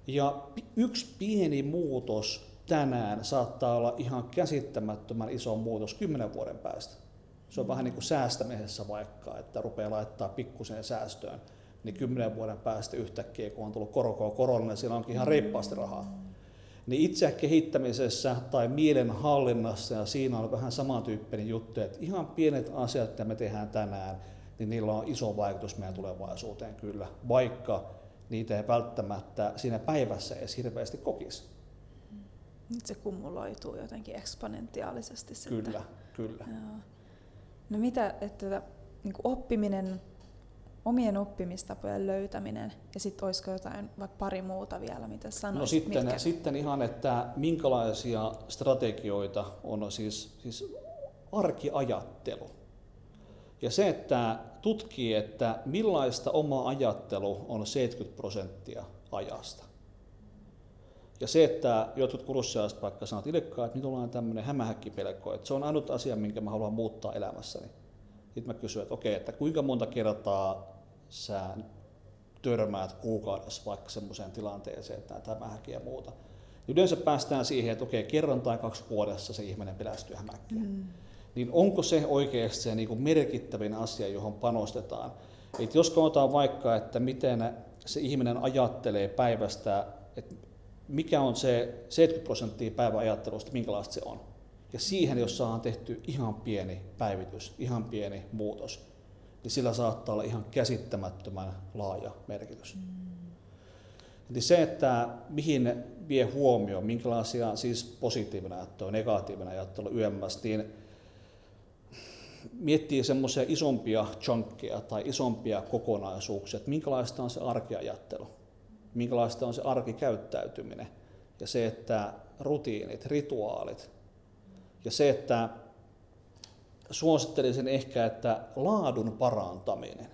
Ja yksi pieni muutos tänään saattaa olla ihan käsittämättömän iso muutos 10 vuoden päästä. Se on vähän niin kuin säästämisessä vaikka, että rupeaa laittaa pikkuseen säästöön, niin 10 vuoden päästä yhtäkkiä, kun on tullut korolle, niin siinä onkin ihan reippaasti rahaa. Niin itse kehittämisessä tai mielenhallinnassa ja siinä on vähän samantyyppinen juttu, että ihan pienet asiat, mitä me tehdään tänään, niin niillä on iso vaikutus meidän tulevaisuuteen kyllä, vaikka niitä ei välttämättä siinä päivässä edes hirveästi kokisi. Se kumuloituu jotenkin eksponentiaalisesti sitten. Kyllä. Joo. No mitä, että niin kuin oppiminen, omien oppimistapojen löytäminen ja sitten olisiko jotain vaikka pari muuta vielä, mitä sanoisit? No sitten ihan, että minkälaisia strategioita on, siis arkiajattelu. Ja se, että tutkii, että millaista oma ajattelu on 70% ajasta. Ja se, että jotkut kurssialaiset vaikka sanoo, Ilkka, että minulla on tämmöinen hämähäkkipelko, että se on ainut asia, minkä mä haluan muuttaa elämässäni. Sitten mä kysyn, että okei, että kuinka monta kertaa sä törmäät kuukaudessa vaikka semmoiseen tilanteeseen, että tämä häkki ja muuta. Yleensä päästään siihen, että okei, kerran tai 2 vuodessa se ihminen pelästyy hämäkkiä. Niin onko se oikeasti se niin kuin merkittävin asia, johon panostetaan? Et jos katsotaan vaikka, että miten se ihminen ajattelee päivästä, että mikä on se 70% päivän ajattelusta, minkälaista se on. Ja siihen, jos saadaan tehty ihan pieni päivitys, ihan pieni muutos, niin sillä saattaa olla ihan käsittämättömän laaja merkitys. Eli se, että mihin vie huomioon, minkälaisia siis positiivinen ajattelu, negatiivinen ajattelu ylemmäs, niin miettii semmoisia isompia chunkkeja tai isompia kokonaisuuksia, että minkälaista on se arkiajattelu, minkälaista on se arkikäyttäytyminen ja se, että rutiinit, rituaalit ja se, että suosittelisin ehkä, että laadun parantaminen.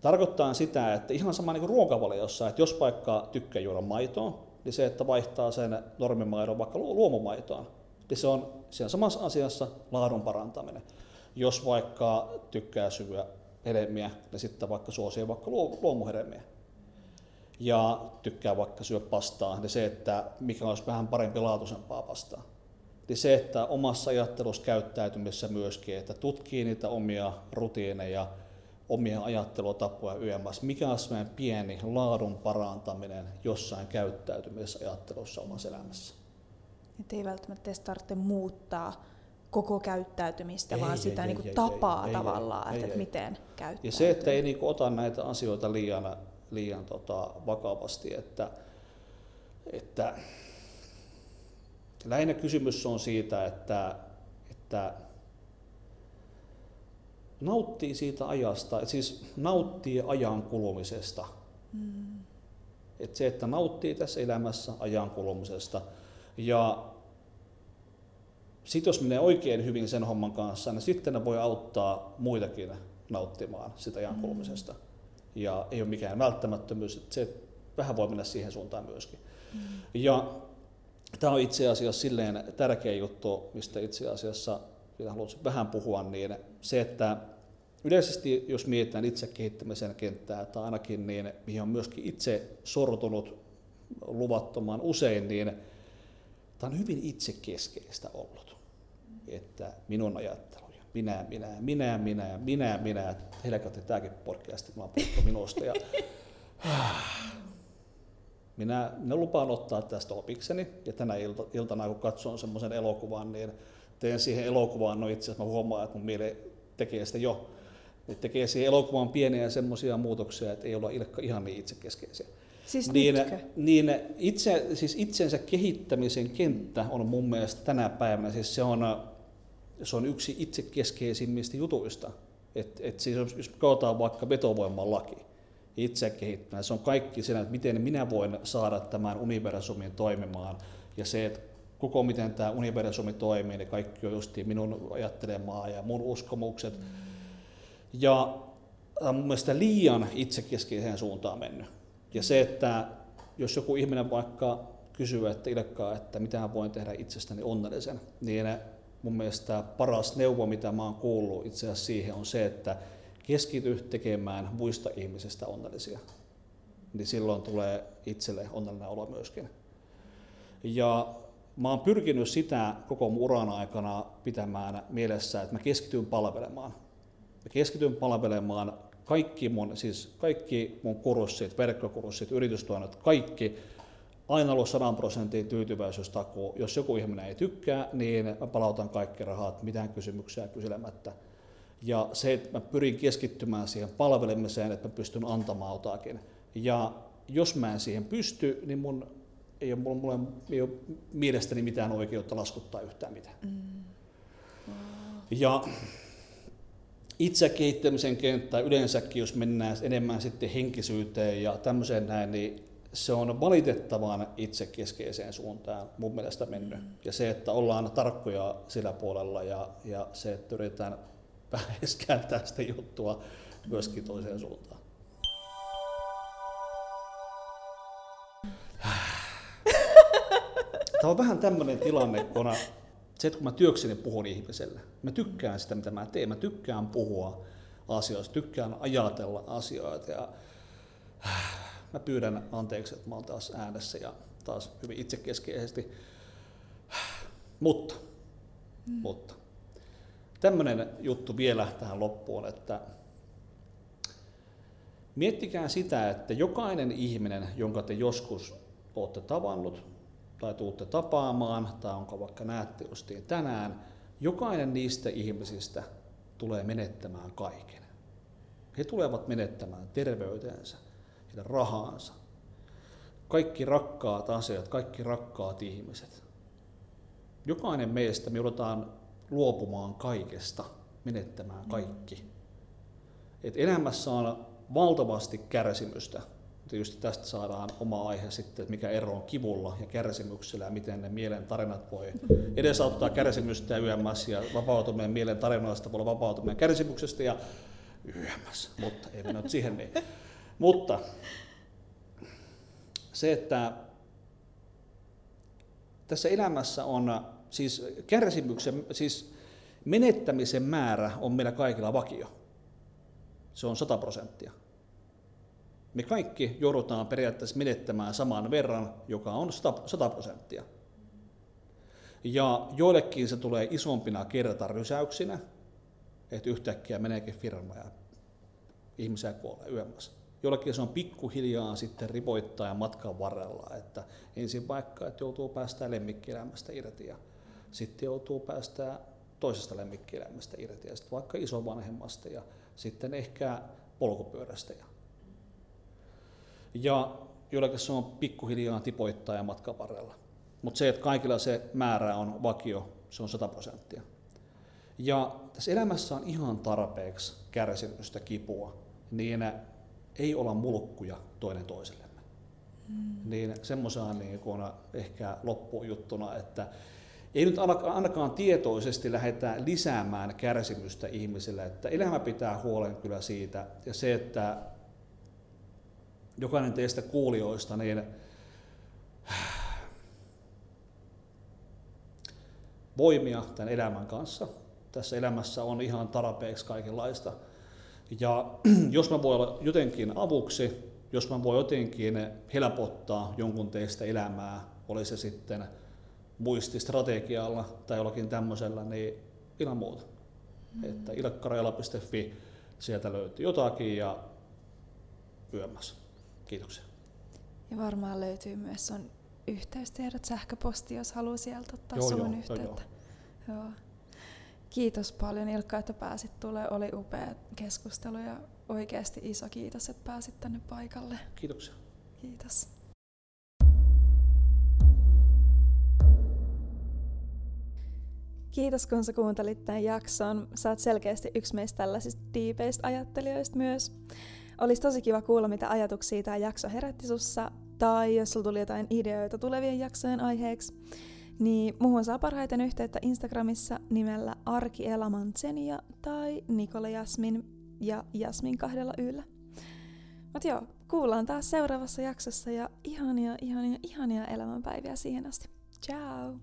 Tarkoittaa sitä, että ihan sama niin kuin ruokavaliossa, että jos vaikka tykkää juoda maitoa, niin se, että vaihtaa sen normimaidon vaikka luomumaitoon, niin se on siinä samassa asiassa laadun parantaminen. Jos vaikka tykkää syödä hedelmiä, niin sitten vaikka suosia vaikka luomuhedelmiä. Ja tykkää vaikka syödä pastaa, niin se, että mikä olisi vähän parempi laatuisempaa pastaa. Niin se, että omassa ajattelussa käyttäytymisessä myöskin, että tutkii niitä omia rutiineja, omia ajattelutapoja ylemmäs, mikä on semmoinen pieni laadun parantaminen jossain käyttäytymisessä, ajattelussa, omassa elämässä. Että ei välttämättä tarvitse muuttaa koko käyttäytymistä, vaan sitä tapaa, miten käyttäytyy. Ja se, että ei niin kuin ota näitä asioita liian vakavasti, että lähinnä kysymys on siitä, että nauttii siitä ajasta, siis nauttii ajan kulumisesta. Että se, että nauttii tässä elämässä ajan kulumisesta. Ja sitten jos menee oikein hyvin sen homman kanssa, niin sitten ne voi auttaa muitakin nauttimaan sitä ajan kulumisesta. Ja ei ole mikään välttämättömyys, että se vähän voi mennä siihen suuntaan myöskin. Ja tämä on itse asiassa silleen tärkeä juttu, mistä itse asiassa haluaisin vähän puhua, niin se, että yleisesti jos mietitään itse kehittämisen kenttää tai ainakin niin, mihin on myöskin itse sortunut luvattoman usein, niin tämä on hyvin itsekeskeistä ollut, että minun ajatteluja, minä, että heillä käytti tämäkin podcast, mä oon puhuttu minusta ja minä lupaan ottaa tästä opikseni ja tänä iltana kun katson semmoisen elokuvan, niin teen siihen elokuvaan, no itse asiassa mä huomaan, että mun mieli tekee sitä jo. Et tekee siihen elokuvaan pieniä semmoisia muutoksia, että ei olla Ilkka ihan niin itsekeskeisiä. Siis itsensä kehittämisen kenttä on mun mielestä tänä päivänä, siis se on yksi itsekeskeisimmistä jutuista. Et siis jos katsotaan vaikka vetovoiman laki, itse kehittäminen, se on kaikki siinä, että miten minä voin saada tämän universumin toimimaan ja se, että koko miten tämä universumi toimii, niin kaikki on justiin minun ajattelemaa ja mun uskomukset. Ja tämä on mun mielestä liian itsekeskeiseen suuntaan mennyt. Ja se, että jos joku ihminen vaikka kysyy, että Ilkka, että mitä voin tehdä itsestäni onnellisen, niin mun mielestä paras neuvo, mitä mä oon kuullut itse asiassa siihen, on se, että keskity tekemään muista ihmisistä onnellisia. Niin silloin tulee itselle onnellinen olo myöskin. Ja mä oon pyrkinyt sitä koko mun uran aikana pitämään mielessä, että mä keskityn palvelemaan. Mä keskityn palvelemaan kaikki mun kurssit, verkkokurssit, yritystoiminnot, kaikki. Aina ollut 100% tyytyväisyystakuu. Jos joku ihminen ei tykkää, niin mä palautan kaikki rahat, mitään kysymyksiä kyselemättä. Ja se, että mä pyrin keskittymään siihen palvelemiseen, että mä pystyn antamaan jotakin. Ja jos mä en siihen pysty, niin mulla ei ole mielestäni mitään oikeutta laskuttaa yhtään mitään. Ja itse kehittämisen kenttää yleensäkin, jos mennään enemmän sitten henkisyyteen ja tämmöiseen näin, niin se on valitettavan itsekeskeiseen suuntaan mun mielestä mennyt. Ja se, että ollaan tarkkoja sillä puolella ja se, että yritetään vähes kääntää sitä juttua myöskin toiseen suuntaan. Tämä on vähän tämmöinen tilanne, kun mä työkseni puhun ihmiselle. Mä tykkään sitä, mitä mä teen. Mä tykkään puhua asioista, tykkään ajatella asioita. Ja mä pyydän anteeksi, että mä oon taas äänessä ja taas hyvin itsekeskeisesti. Mutta. Tämmöinen juttu vielä tähän loppuun, että miettikää sitä, että jokainen ihminen, jonka te joskus olette tavannut tai tuutte tapaamaan tai onko vaikka näette justiin tänään, jokainen niistä ihmisistä tulee menettämään kaiken. He tulevat menettämään terveytensä, heidän rahaansa, kaikki rakkaat asiat, kaikki rakkaat ihmiset. Jokainen meistä me joudutaan luopumaan kaikesta, menettämään kaikki. Et elämässä on valtavasti kärsimystä, mutta just tästä saadaan oma aihe sitten, että mikä ero on kivulla ja kärsimyksellä ja miten ne mielen tarinat voi edesauttaa kärsimystä ja yms. Ja vapautuminen mielen tarinoista voi olla vapautuminen kärsimyksestä ja yms. Mutta ei mennä siihen niin. Mutta se, että tässä elämässä on siis menettämisen määrä on meillä kaikilla vakio. Se on 100%. Me kaikki joudutaan periaatteessa menettämään saman verran, joka on 100%. Ja joillekin se tulee isompina kertarysäyksinä, että yhtäkkiä meneekin firmaa ja ihmisiä kuolee yömmässä. Joillekin se on pikkuhiljaa sitten ripoittaa ja matkan varrella, että ensin vaikka, että joutuu päästään lemmikkielämästä irti ja sitten joutuu päästään toisesta lemmikkielämästä irti ja sitten vaikka isovanhemmasta ja sitten ehkä polkupyörästä. Ja joillekin se on pikkuhiljaa tipoittaa ja matkan varrella. Mutta se, että kaikilla se määrä on vakio, se on 100%. Ja tässä elämässä on ihan tarpeeksi kärsimystä, kipua, niin ei olla mulkkuja toinen toisellemme. Niin semmoisaan niin ehkä loppujuttuna, että ei nyt ainakaan tietoisesti lähdetä lisäämään kärsimystä ihmisille, että elämä pitää huolen kyllä siitä. Ja se, että jokainen teistä kuulijoista, niin voimia tämän elämän kanssa. Tässä elämässä on ihan tarpeeksi kaikenlaista. Ja jos mä voin olla jotenkin avuksi, jos mä voin jotenkin helpottaa jonkun teistä elämää, oli se sitten muististrategialla tai jollakin tämmöisellä, niin ilman muuta. Että ilkkarajala.fi, sieltä löytyy jotakin ja yömmässä. Kiitoksia. Ja varmaan löytyy myös sun yhteystiedot, sähköposti, jos haluaa sieltä ottaa sun yhteyttä. Joo. Kiitos paljon Ilkka, että pääsit tulemaan. Oli upea keskustelu ja oikeasti iso kiitos, että pääsit tänne paikalle. Kiitoksia. Kiitos. Kiitos kun sä kuuntelit tämän jakson. Sä oot selkeästi yksi meistä tällaisista diipeistä ajattelijoista myös. Olisi tosi kiva kuulla, mitä ajatuksia tämä jakso herätti sussa, tai jos sulla tuli jotain ideoita tulevien jaksojen aiheeksi, niin muhun saa parhaiten yhteyttä Instagramissa nimellä Arkielämän Zenia tai Nikola Jasmin ja Jasmin 2 yllä. Mut joo, kuullaan taas seuraavassa jaksossa ja ihania elämänpäiviä siihen asti. Ciao!